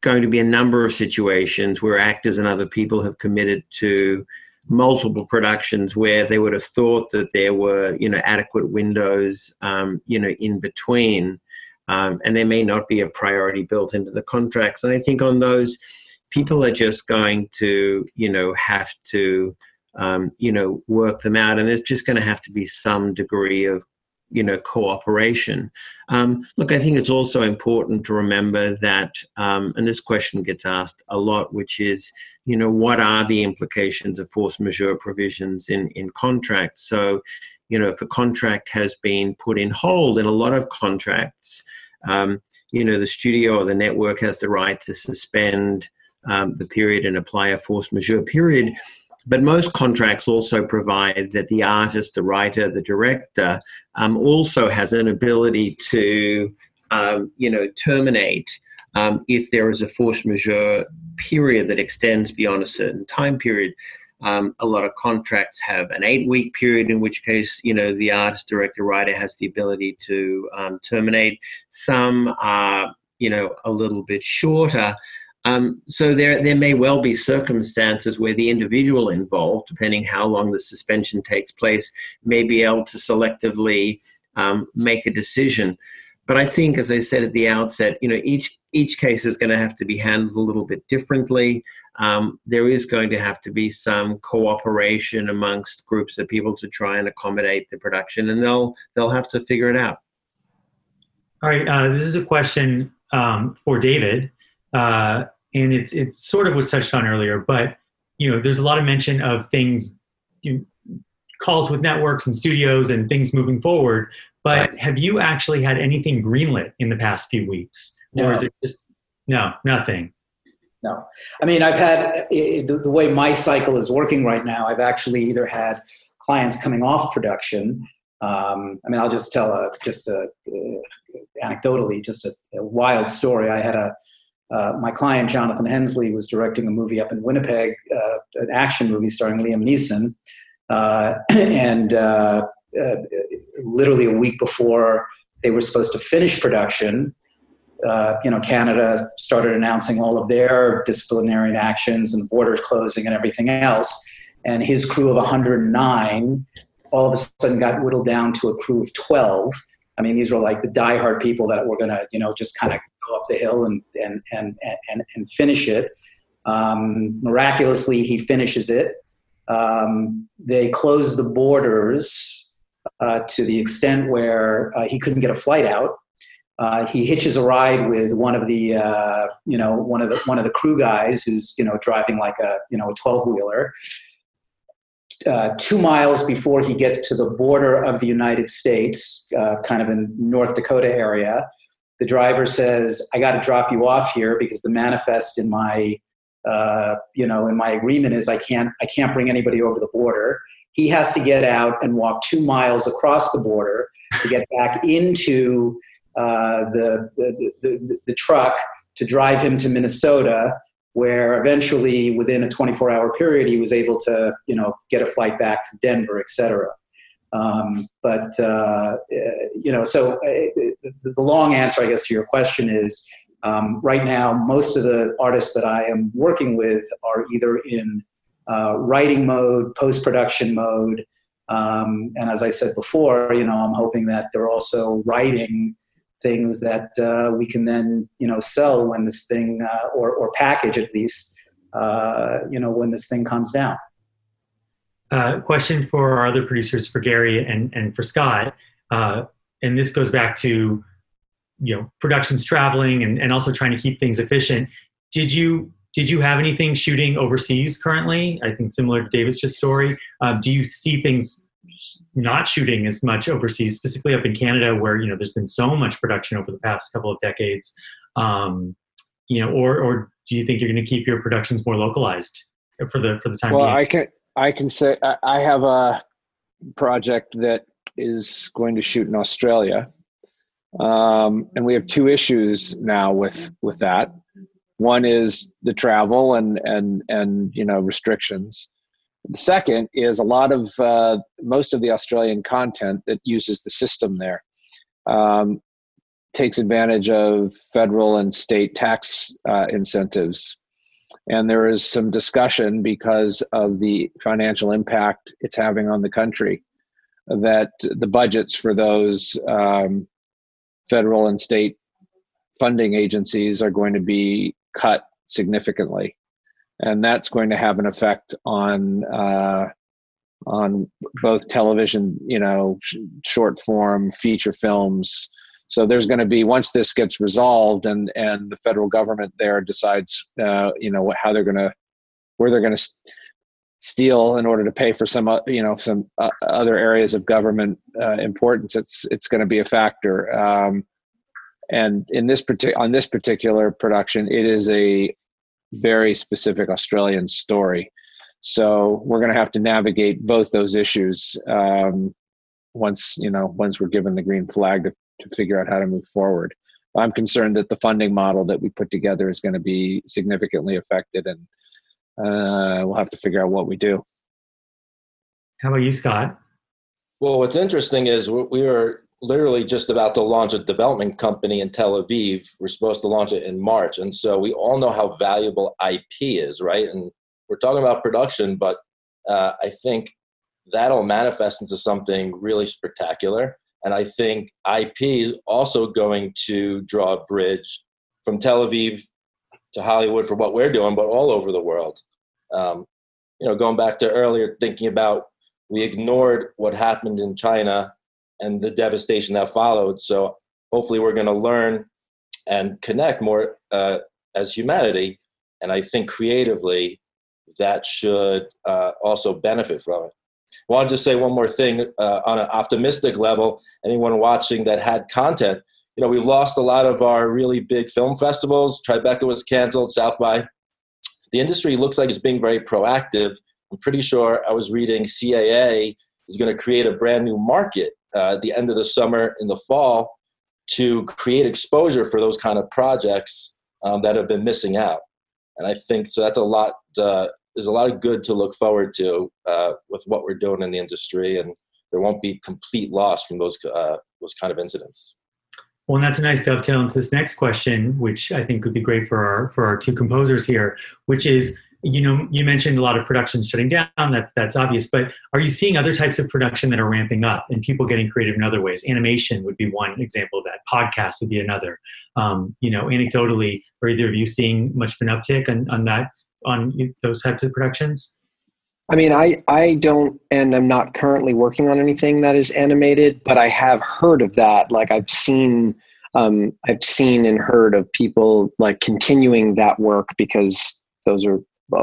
going to be a number of situations where actors and other people have committed to multiple productions where they would have thought that there were, you know, adequate windows, um, you know, in between, um, and there may not be a priority built into the contracts. And I think on those, people are just going to, you know, have to, um, you know, work them out, and there's just going to have to be some degree of, you know, cooperation. Um, look, I think it's also important to remember that, um, and this question gets asked a lot, which is, you know, what are the implications of force majeure provisions in, in contracts? So, you know, if a contract has been put in hold in a lot of contracts, um, you know, the studio or the network has the right to suspend um, the period and apply a force majeure period. But most contracts also provide that the artist, the writer, the director um, also has an ability to, um, you know, terminate um, if there is a force majeure period that extends beyond a certain time period. Um, a lot of contracts have an eight-week period, in which case, you know, the artist, director, writer has the ability to um, terminate. Some are, you know, a little bit shorter. Um, so there there may well be circumstances where the individual involved, depending how long the suspension takes place, may be able to selectively um, make a decision. But I think, as I said at the outset, you know, each each case is going to have to be handled a little bit differently. Um, there is going to have to be some cooperation amongst groups of people to try and accommodate the production, and they'll they'll have to figure it out. All right, uh, this is a question um, for David. Uh, And it's it sort of was touched on earlier, but, you know, there's a lot of mention of things, you know, calls with networks and studios and things moving forward. But have you actually had anything greenlit in the past few weeks? No. Or is it just, no, nothing? No. I mean, I've had, the, the way my cycle is working right now, I've actually either had clients coming off production. Um, I mean, I'll just tell a, just a, uh, anecdotally, just a, a wild story. I had a, Uh, my client, Jonathan Hensley, was directing a movie up in Winnipeg, uh, an action movie starring Liam Neeson. Uh, and uh, uh, literally a week before they were supposed to finish production, uh, you know, Canada started announcing all of their disciplinary actions and borders closing and everything else. and his crew of one hundred nine all of a sudden got whittled down to a crew of twelve. I mean, these were like the diehard people that were going to, you know, just kind of go up the hill and and and and, and finish it. Um, miraculously, he finishes it. Um, they closed the borders uh, to the extent where uh, he couldn't get a flight out. Uh, he hitches a ride with one of the, uh, you know, one of the one of the crew guys who's, you know, driving like a, you know, a twelve-wheeler. Uh, two miles before he gets to the border of the United States, uh, kind of in North Dakota area, the driver says, "I got to drop you off here because the manifest in my, uh, you know, in my agreement is I can't, I can't bring anybody over the border." He has to get out and walk two miles across the border to get back into uh, the, the, the the truck to drive him to Minnesota, where eventually within a twenty-four hour period, he was able to, you know, get a flight back from Denver, et cetera. Um, but, uh, you know, so uh, the long answer, I guess, to your question is um, right now, most of the artists that I am working with are either in uh, writing mode, post-production mode. Um, and as I said before, you know, I'm hoping that they're also writing things that uh, we can then, you know, sell when this thing, uh, or, or package at least, uh, you know, when this thing comes down. Uh, question for our other producers, for Gary and, and for Scott. Uh, and this goes back to, you know, productions traveling and, and also trying to keep things efficient. Did you, did you have anything shooting overseas currently? I think similar to David's just story. Um, do you see things not shooting as much overseas, specifically up in Canada, where, you know, there's been so much production over the past couple of decades, um, you know, or, or do you think you're going to keep your productions more localized for the, for the time being? Well, I can, I can say I have a project that is going to shoot in Australia. Um, and we have two issues now with, with that. One is the travel and, and, and, you know, restrictions. The second is a lot of, uh, most of the Australian content that uses the system there um, takes advantage of federal and state tax uh, incentives. And there is some discussion because of the financial impact it's having on the country that the budgets for those um, federal and state funding agencies are going to be cut significantly. And that's going to have an effect on uh, on both television, you know, sh- short form feature films. So there's going to be, once this gets resolved, and, and the federal government there decides, uh, you know, how they're going to, where they're going to st- steal in order to pay for some, uh, you know, some uh, other areas of government uh, importance. It's it's going to be a factor. Um, and in this partic- on this particular production, it is a very specific Australian story. So we're going to have to navigate both those issues um, once, you know, once we're given the green flag to, to figure out how to move forward. I'm concerned that the funding model that we put together is going to be significantly affected, and uh, we'll have to figure out what we do. How about you, Scott? Well, what's interesting is we are literally just about to launch a development company in Tel Aviv. We're supposed to launch it in March. And so we all know how valuable I P is, right? And we're talking about production, but uh, I think that'll manifest into something really spectacular. And I think I P is also going to draw a bridge from Tel Aviv to Hollywood for what we're doing, but all over the world. Um, you know, going back to earlier, thinking about we ignored what happened in China and the devastation that followed. So hopefully we're going to learn and connect more uh, as humanity. And I think creatively that should uh, also benefit from it. I want to just say one more thing uh, on an optimistic level. Anyone watching that had content, you know, we lost a lot of our really big film festivals. Tribeca was canceled, South by. The industry looks like it's being very proactive. I'm pretty sure I was reading C A A is going to create a brand new market Uh, at the end of the summer, in the fall, to create exposure for those kind of projects um, that have been missing out. And I think so that's a lot, uh, there's a lot of good to look forward to uh, with what we're doing in the industry, and there won't be complete loss from those, uh, those kind of incidents. Well, and that's a nice dovetail into this next question, which I think would be great for our, for our two composers here, which is, you know, you mentioned a lot of productions shutting down. That's, that's obvious. But are you seeing other types of production that are ramping up and people getting creative in other ways? Animation would be one example of that. Podcasts would be another. Um, you know, anecdotally, are either of you seeing much of an uptick on, on that, on those types of productions? I mean, I, I don't, and I'm not currently working on anything that is animated, but I have heard of that. Like I've seen, um, I've seen and heard of people like continuing that work, because those are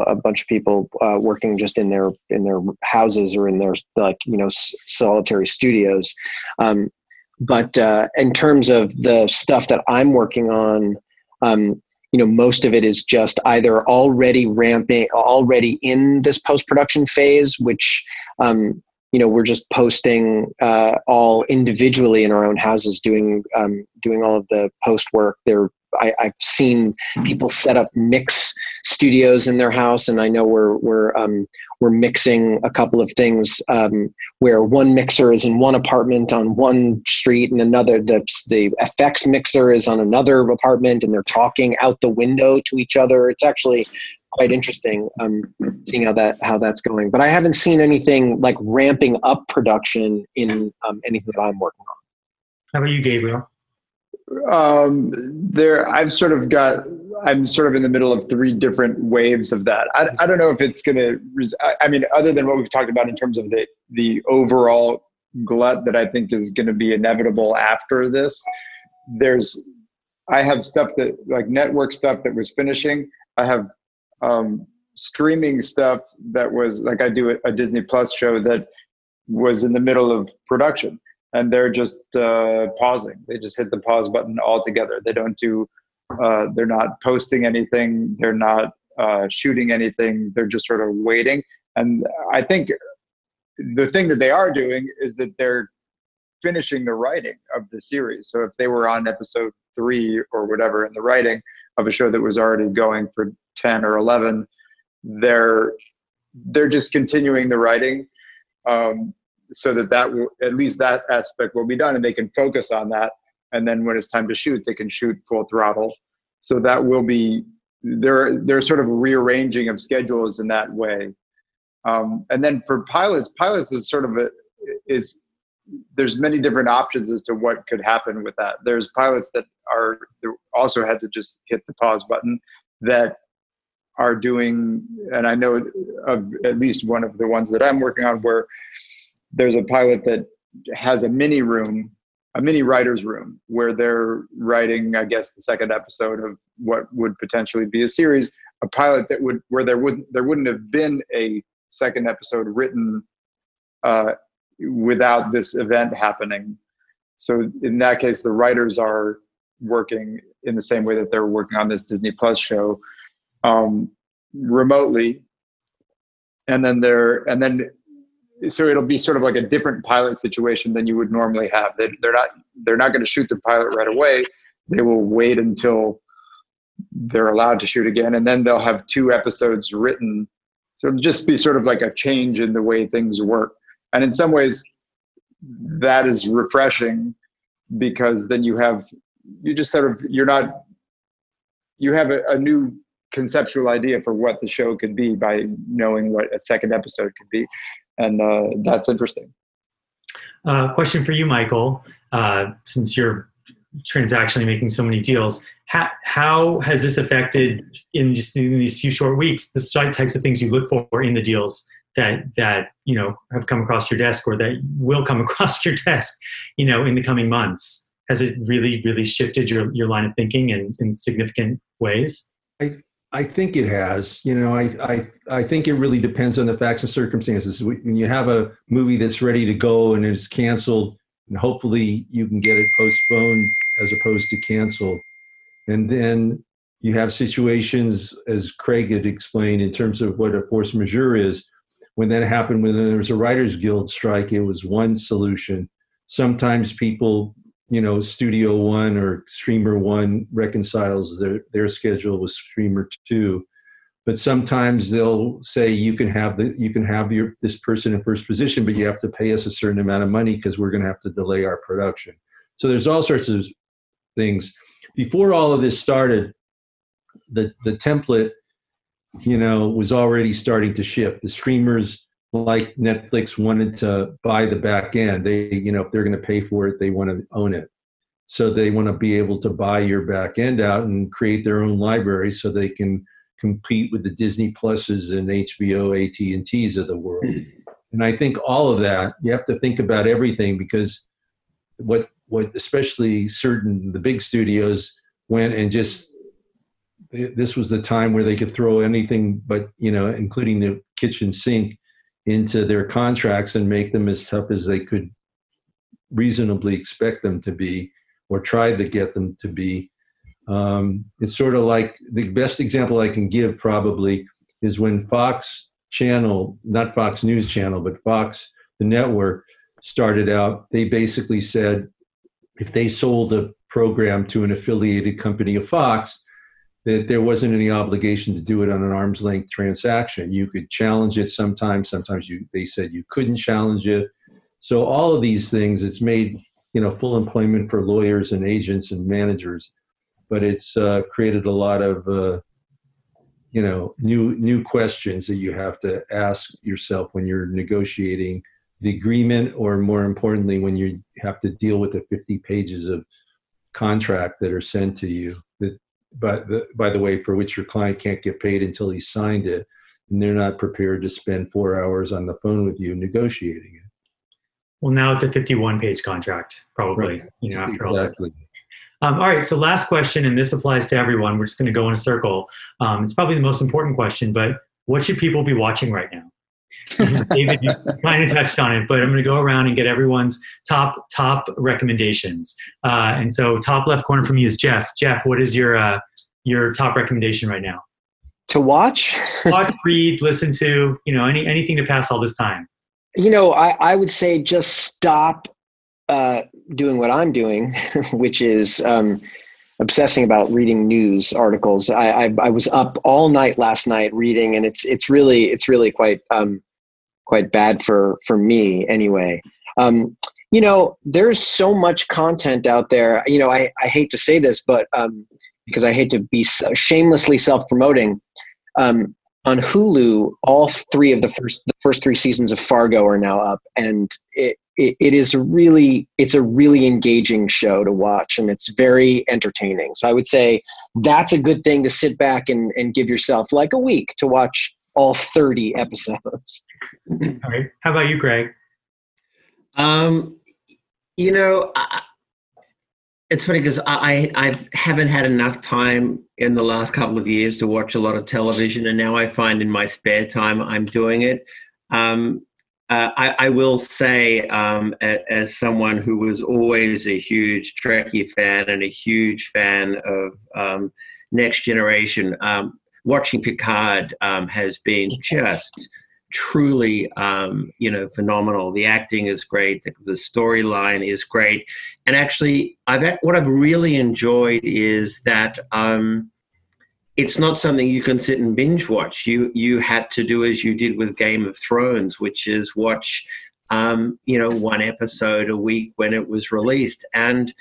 a bunch of people uh, working just in their, in their houses or in their, like, you know, solitary studios. Um, but uh, in terms of the stuff that I'm working on, um, you know, most of it is just either already ramping, already in this post-production phase, which, um, you know, we're just posting uh, all individually in our own houses, doing um, doing all of the post work. There, I, I've seen people set up mix studios in their house, and I know we're we're um, we're mixing a couple of things um, where one mixer is in one apartment on one street, and another the the F X mixer is on another apartment, and they're talking out the window to each other. It's actually quite interesting um, seeing how that how that's going. But I haven't seen anything like ramping up production in um, anything that I'm working on. How about you, Gabriel? Um, there, I've sort of got, I'm sort of in the middle of three different waves of that. I, I don't know if it's going to, res- I mean, other than what we've talked about in terms of the, the overall glut that I think is going to be inevitable after this, there's, I have stuff that like network stuff that was finishing. I have, um, streaming stuff that was like, I do a, a Disney Plus show that was in the middle of production. And they're just uh, pausing. They just hit the pause button altogether. They don't do, uh, they're not posting anything. They're not uh, shooting anything. They're just sort of waiting. And I think the thing that they are doing is that they're finishing the writing of the series. So if they were on episode three or whatever in the writing of a show that was already going for ten or eleven, they're, they're just continuing the writing. Um, so that that will, at least that aspect will be done, and they can focus on that. And then when it's time to shoot, they can shoot full throttle. So that will be, they're, they're sort of rearranging of schedules in that way. Um, and then for pilots, pilots is sort of a, is, there's many different options as to what could happen with that. There's pilots that are also had to just hit the pause button that are doing, and I know of at least one of the ones that I'm working on where there's a pilot that has a mini room, a mini writer's room, where they're writing, I guess, the second episode of what would potentially be a series, a pilot that would, where there wouldn't, there wouldn't have been a second episode written uh, without this event happening. So in that case, the writers are working in the same way that they're working on this Disney Plus show um, remotely. And then they're, and then, so it'll be sort of like a different pilot situation than you would normally have. They, they're not they're not going to shoot the pilot right away. They will wait until they're allowed to shoot again, and then they'll have two episodes written. So it'll just be sort of like a change in the way things work. And in some ways, that is refreshing, because then you have, you just sort of, you're not, you have a, a new conceptual idea for what the show could be by knowing what a second episode could be. And uh, that's interesting. Uh, question for you, Michael, uh, since you're transactionally making so many deals, how, how has this affected, in just in these few short weeks, the types of things you look for in the deals that, that, you know, have come across your desk or that will come across your desk, you know, in the coming months? Has it really, really shifted your, your line of thinking in, in significant ways? I I think it has. You know, I, I I think it really depends on the facts and circumstances. When you have a movie that's ready to go and it's canceled, and hopefully you can get it postponed as opposed to canceled. And then you have situations, as Craig had explained, in terms of what a force majeure is. When that happened, when there was a Writers Guild strike, it was one solution. Sometimes people, you know, Studio One or Streamer One reconciles their, their schedule with Streamer Two, but sometimes they'll say you can have the you can have your this person in first position, but you have to pay us a certain amount of money because we're going to have to delay our production. So there's all sorts of things. Before all of this started, the the template you know, was already starting to shift. The streamers like Netflix wanted to buy the back end. They, you know, if they're going to pay for it, they want to own it. So they want to be able to buy your back end out and create their own library so they can compete with the Disney Pluses and H B O, A T and T's of the world. And I think all of that, you have to think about everything, because what, what especially certain, the big studios went and just, this was the time where they could throw anything, but, you know, including the kitchen sink, into their contracts and make them as tough as they could reasonably expect them to be, or try to get them to be. Um, it's sort of like, the best example I can give probably is when Fox Channel, not Fox News Channel, but Fox, the network, started out, they basically said if they sold a program to an affiliated company of Fox, that there wasn't any obligation to do it on an arm's length transaction. You could challenge it sometimes. Sometimes you, they said you couldn't challenge it. So all of these things, it's made, you know, full employment for lawyers and agents and managers, but it's uh, created a lot of, uh, you know, new new questions that you have to ask yourself when you're negotiating the agreement, or more importantly, when you have to deal with the fifty pages of contract that are sent to you. That, By the, by the way, for which your client can't get paid until he signed it, and they're not prepared to spend four hours on the phone with you negotiating it. Well, now it's a fifty-one page contract, probably. Right. You know, after exactly. all that. Um, all right, so last question, and this applies to everyone. We're just going to go in a circle. Um, it's probably the most important question, but what should people be watching right now? David, you kind of touched on it, but I'm going to go around and get everyone's top top recommendations. Uh, and so, top left corner for me is Jeff. Jeff, what is your uh, your top recommendation right now? To watch, watch, read, listen to, you know, any anything to pass all this time. You know, I, I would say just stop uh, doing what I'm doing, which is um, obsessing about reading news articles. I, I I was up all night last night reading, and it's it's really it's really quite. Um, quite bad for, for me anyway. Um, you know, there's so much content out there. You know, I, I hate to say this, but um, because I hate to be so shamelessly self-promoting, um, on Hulu, all three of the first, the first three seasons of Fargo are now up, and it, it, it is really, it's a really engaging show to watch, and it's very entertaining. So I would say that's a good thing to sit back and, and give yourself like a week to watch all thirty episodes. All right. How about you, Craig? Um, you know, I, it's funny because I, I I've, haven't had enough time in the last couple of years to watch a lot of television, and now I find in my spare time I'm doing it. Um, uh, I, I will say, um, a, as someone who was always a huge Trekkie fan and a huge fan of um, Next Generation, um, watching Picard um, has been just truly, um, you know, phenomenal. The acting is great. The, the storyline is great. And actually, I've, what I've really enjoyed is that um, it's not something you can sit and binge watch. You you had to do as you did with Game of Thrones, which is watch, um, you know, one episode a week when it was released. And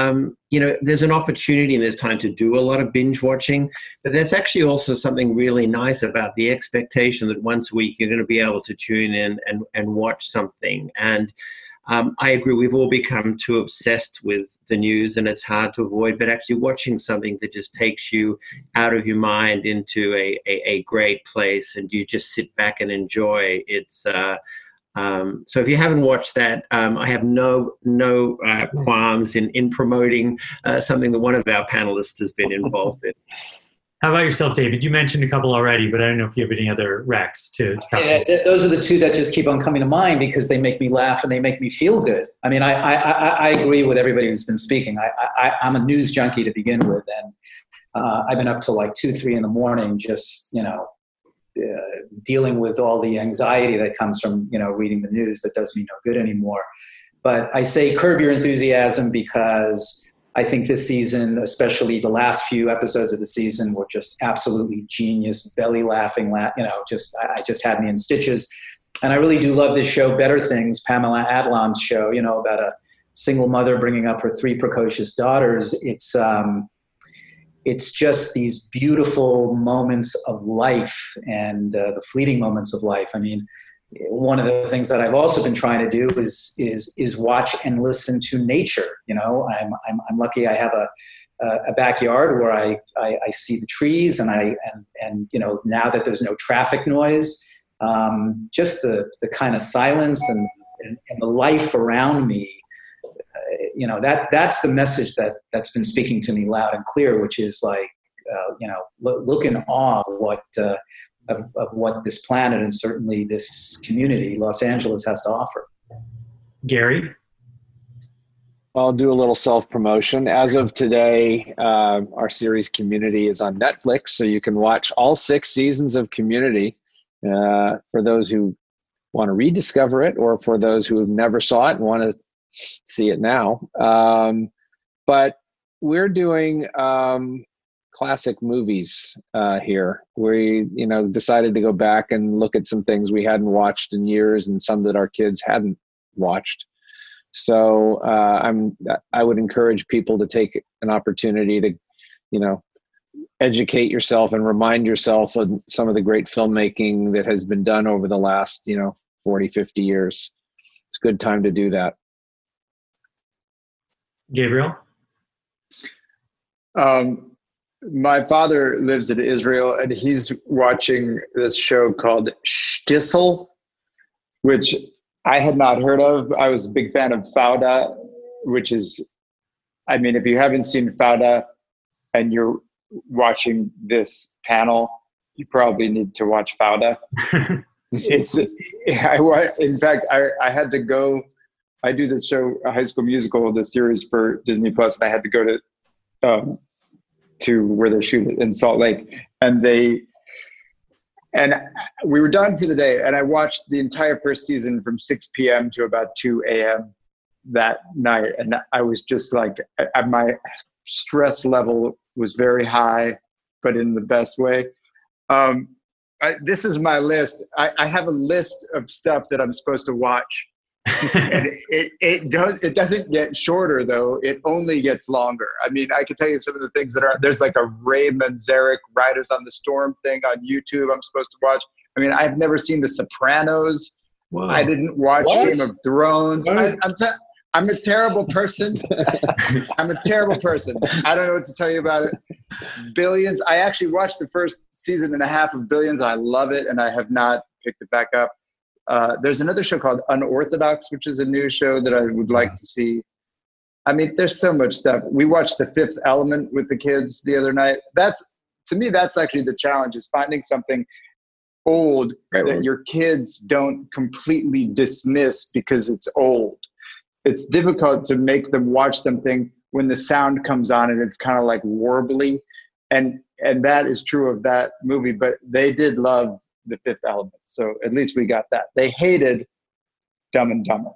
Um, you know, there's an opportunity and there's time to do a lot of binge watching, but there's actually also something really nice about the expectation that once a week you're going to be able to tune in and, and watch something. And um, I agree, we've all become too obsessed with the news and it's hard to avoid, but actually watching something that just takes you out of your mind into a, a, a great place and you just sit back and enjoy. It's, uh, Um, so if you haven't watched that, um, I have no no uh, qualms in, in promoting uh, something that one of our panelists has been involved in. How about yourself, David? You mentioned a couple already, but I don't know if you have any other recs to, to pass yeah, on. Those are the two that just keep on coming to mind because they make me laugh and they make me feel good. I mean, I I, I, I agree with everybody who's been speaking. I, I, I'm a news junkie to begin with, and uh, I've been up till like two, three in the morning just, you know, Uh, dealing with all the anxiety that comes from, you know, reading the news that does me no good anymore. But I say Curb Your Enthusiasm because I think this season, especially the last few episodes of the season, were just absolutely genius, belly laughing, laugh, you know, just, I, I just had me in stitches. And I really do love this show, Better Things, Pamela Adlon's show, you know, about a single mother bringing up her three precocious daughters. It's, um, it's just these beautiful moments of life and uh, the fleeting moments of life. I mean, one of the things that I've also been trying to do is is is watch and listen to nature. You know, I'm I'm, I'm lucky I have a a backyard where I, I I see the trees, and I and and you know, now that there's no traffic noise, um, just the the kind of silence and and, and the life around me. You know, that that's the message that that's been speaking to me loud and clear, which is like, uh, you know, look, look in awe of what uh, of, of what this planet and certainly this community, Los Angeles, has to offer. Gary? I'll do a little self-promotion. As of today, uh, our series Community is on Netflix, so you can watch all six seasons of Community uh, for those who want to rediscover it, or for those who have never saw it and want to see it now. Um, but we're doing um, classic movies uh, here. We, you know, decided to go back and look at some things we hadn't watched in years, and some that our kids hadn't watched. So uh, I'm, I would encourage people to take an opportunity to, you know, educate yourself and remind yourself of some of the great filmmaking that has been done over the last, you know, forty, fifty years. It's a good time to do that. Gabriel? Um, my father lives in Israel, and he's watching this show called Shtisel, which I had not heard of. I was a big fan of Fauda, which is, I mean, if you haven't seen Fauda and you're watching this panel, you probably need to watch Fauda. it's, I, in fact, I, I had to go. I do this show, a High School Musical, the series for Disney Plus, and I had to go to um, to where they shoot it in Salt Lake, and they and we were done for the day, and I watched the entire first season from six p.m. to about two a.m. that night, and I was just like, I, my stress level was very high, but in the best way. Um, I, this is my list. I, I have a list of stuff that I'm supposed to watch. And it, it, it does it doesn't get shorter, though. It only gets longer. I mean, I can tell you some of the things that are there's like a Ray Manzarek Riders on the Storm thing on YouTube I'm supposed to watch. I mean, I've never seen The Sopranos. Whoa. I didn't watch what? Game of Thrones. I, I'm, te- I'm a terrible person. I'm a terrible person. I don't know what to tell you about it. Billions. I actually watched the first season and a half of Billions. And I love it, and I have not picked it back up. Uh, there's another show called Unorthodox, which is a new show that I would like to see. I mean, there's so much stuff. We watched The Fifth Element with the kids the other night. That's, to me, that's actually the challenge, is finding something old right. that your kids don't completely dismiss because it's old. It's difficult to make them watch something when the sound comes on and it's kind of like warbly. And, and that is true of that movie, but they did love The Fifth Element. So at least we got that. They hated Dumb and Dumber.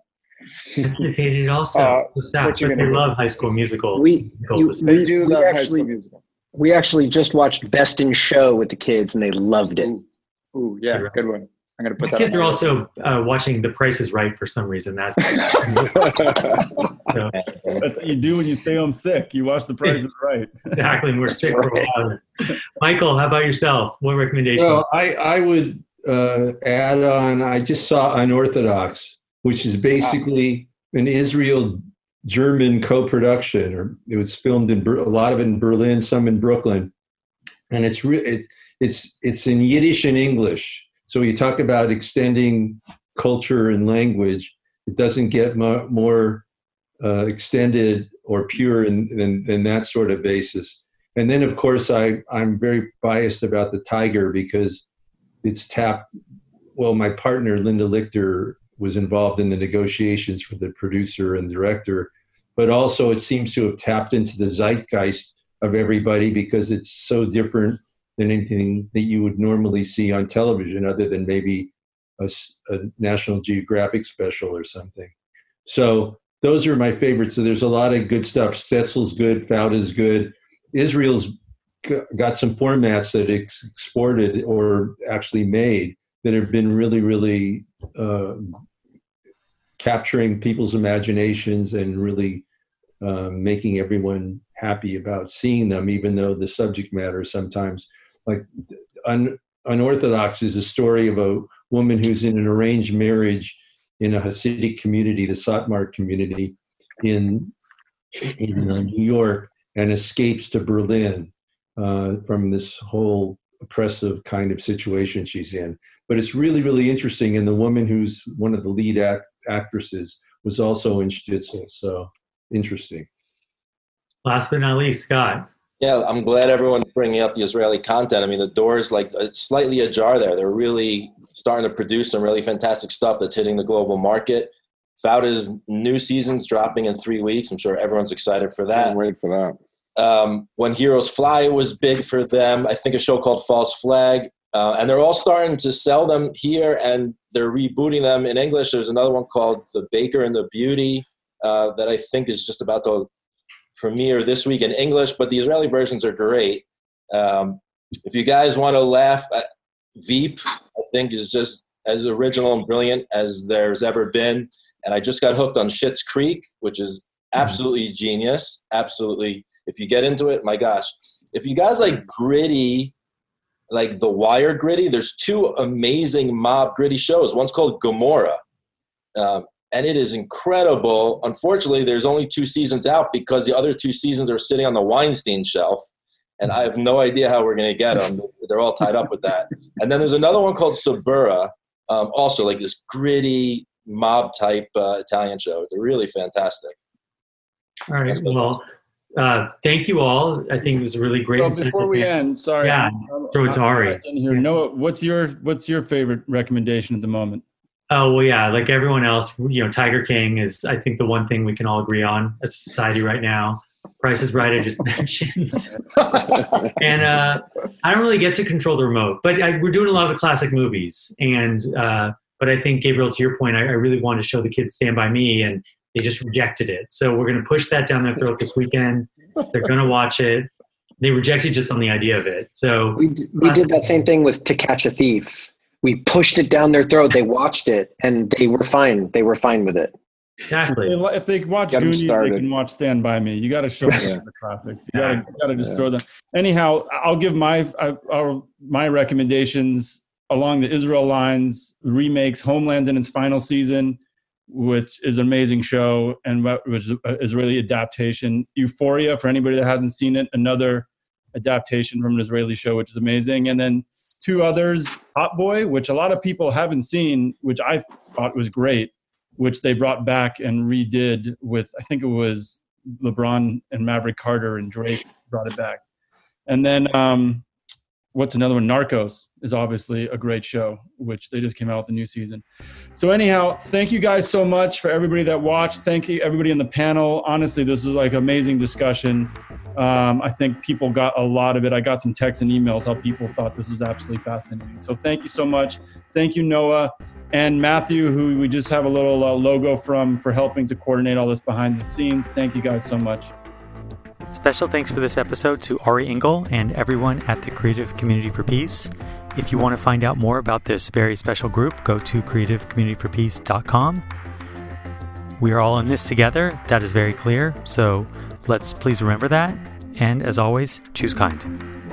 They hated also uh, the staff, but they do? love High School Musical. We, you, they we, do we love actually, High School Musical. We actually just watched Best in Show with the kids, and they loved it. Ooh, Ooh yeah, right. Good one. I'm going to put My that kids on are also uh, watching The Price is Right for some reason. That's, so. That's what you do when you stay home sick. You watch The Price is Right. Exactly, and we're sick right. for a while. Michael, how about yourself? What recommendations? Well, I, I would uh, add on, I just saw Unorthodox, which is basically wow. an Israel-German co-production. Or it was filmed in a lot of it in Berlin, some in Brooklyn. And it's re- it, it's it's in Yiddish and English. So you talk about extending culture and language. It doesn't get mo- more uh, extended or pure in, than, than that sort of basis. And then, of course, I, I'm very biased about The Tiger because it's tapped. Well, my partner, Linda Lichter, was involved in the negotiations for the producer and director. But also it seems to have tapped into the zeitgeist of everybody because it's so different than anything that you would normally see on television, other than maybe a, a National Geographic special or something. So those are my favorites. So there's a lot of good stuff. Shtetzel's good, Fauda's good. Israel's got some formats that it's exported or actually made that have been really, really uh, capturing people's imaginations and really uh, making everyone happy about seeing them, even though the subject matter sometimes, like un, Unorthodox is a story of a woman who's in an arranged marriage in a Hasidic community, the Satmar community in, in uh, New York, and escapes to Berlin uh, from this whole oppressive kind of situation she's in. But it's really, really interesting. And the woman who's one of the lead act actresses was also in Shtisel. So interesting. Last but not least, Scott. Yeah, I'm glad everyone's bringing up the Israeli content. I mean, the door's like slightly ajar there. They're really starting to produce some really fantastic stuff that's hitting the global market. Fauda's new season's dropping in three weeks. I'm sure everyone's excited for that. I'm waiting for that. Um, When Heroes Fly was big for them. I think a show called False Flag. Uh, and they're all starting to sell them here, and they're rebooting them in English. There's another one called The Baker and the Beauty uh, that I think is just about to premiere this week in English, but the Israeli versions are great. Um, if you guys want to laugh, uh, Veep, I think, is just as original and brilliant as there's ever been. And I just got hooked on Schitt's Creek, which is absolutely mm-hmm. genius. Absolutely. If you get into it, my gosh. If you guys like gritty, like The Wire gritty, there's two amazing mob gritty shows. One's called Gomorrah. Um, And it is incredible. Unfortunately, there's only two seasons out because the other two seasons are sitting on the Weinstein shelf. And I have no idea how we're going to get them. They're all tied up with that. And then there's another one called Suburra, um, also like this gritty mob type uh, Italian show. They're really fantastic. All right. Well, uh, thank you all. I think it was a really great. Well, before we end, sorry. Yeah. Throw it to Ari. Noah, what's your, what's your favorite recommendation at the moment? Oh, well, yeah, like everyone else, you know, Tiger King is, I think, the one thing we can all agree on as a society right now. Price is Right, I just mentioned. And uh, I don't really get to control the remote, but I, we're doing a lot of the classic movies. And, uh, but I think, Gabriel, to your point, I, I really wanted to show the kids Stand By Me, and they just rejected it. So we're going to push that down their throat this weekend. They're going to watch it. They rejected just on the idea of it. So we, d- we did that same thing with To Catch a Thief. We pushed it down their throat. They watched it, and they were fine. They were fine with it. Exactly. If they watch Goonies, they can watch Stand By Me. You got to show them the classics. You got yeah. to just yeah. throw them. Anyhow, I'll give my I, I'll, my recommendations along the Israel lines. Remakes, Homeland's in its final season, which is an amazing show, and which is an Israeli adaptation. Euphoria, for anybody that hasn't seen it, another adaptation from an Israeli show, which is amazing. And then two others, Hot Boy, which a lot of people haven't seen, which I thought was great, which they brought back and redid with, I think it was LeBron and Maverick Carter and Drake brought it back. And then um, what's another one? Narcos is obviously a great show, which they just came out with a new season. So anyhow, thank you guys so much for everybody that watched. Thank you, everybody in the panel. Honestly, this was like amazing discussion. Um, I think people got a lot of it. I got some texts and emails how people thought this was absolutely fascinating. So thank you so much. Thank you, Noah and Matthew, who we just have a little uh, logo from, for helping to coordinate all this behind the scenes. Thank you guys so much. Special thanks for this episode to Ari Engel and everyone at the Creative Community for Peace. If you want to find out more about this very special group, go to creative community for peace dot com. We are all in this together. That is very clear. So let's please remember that. And as always, choose kind.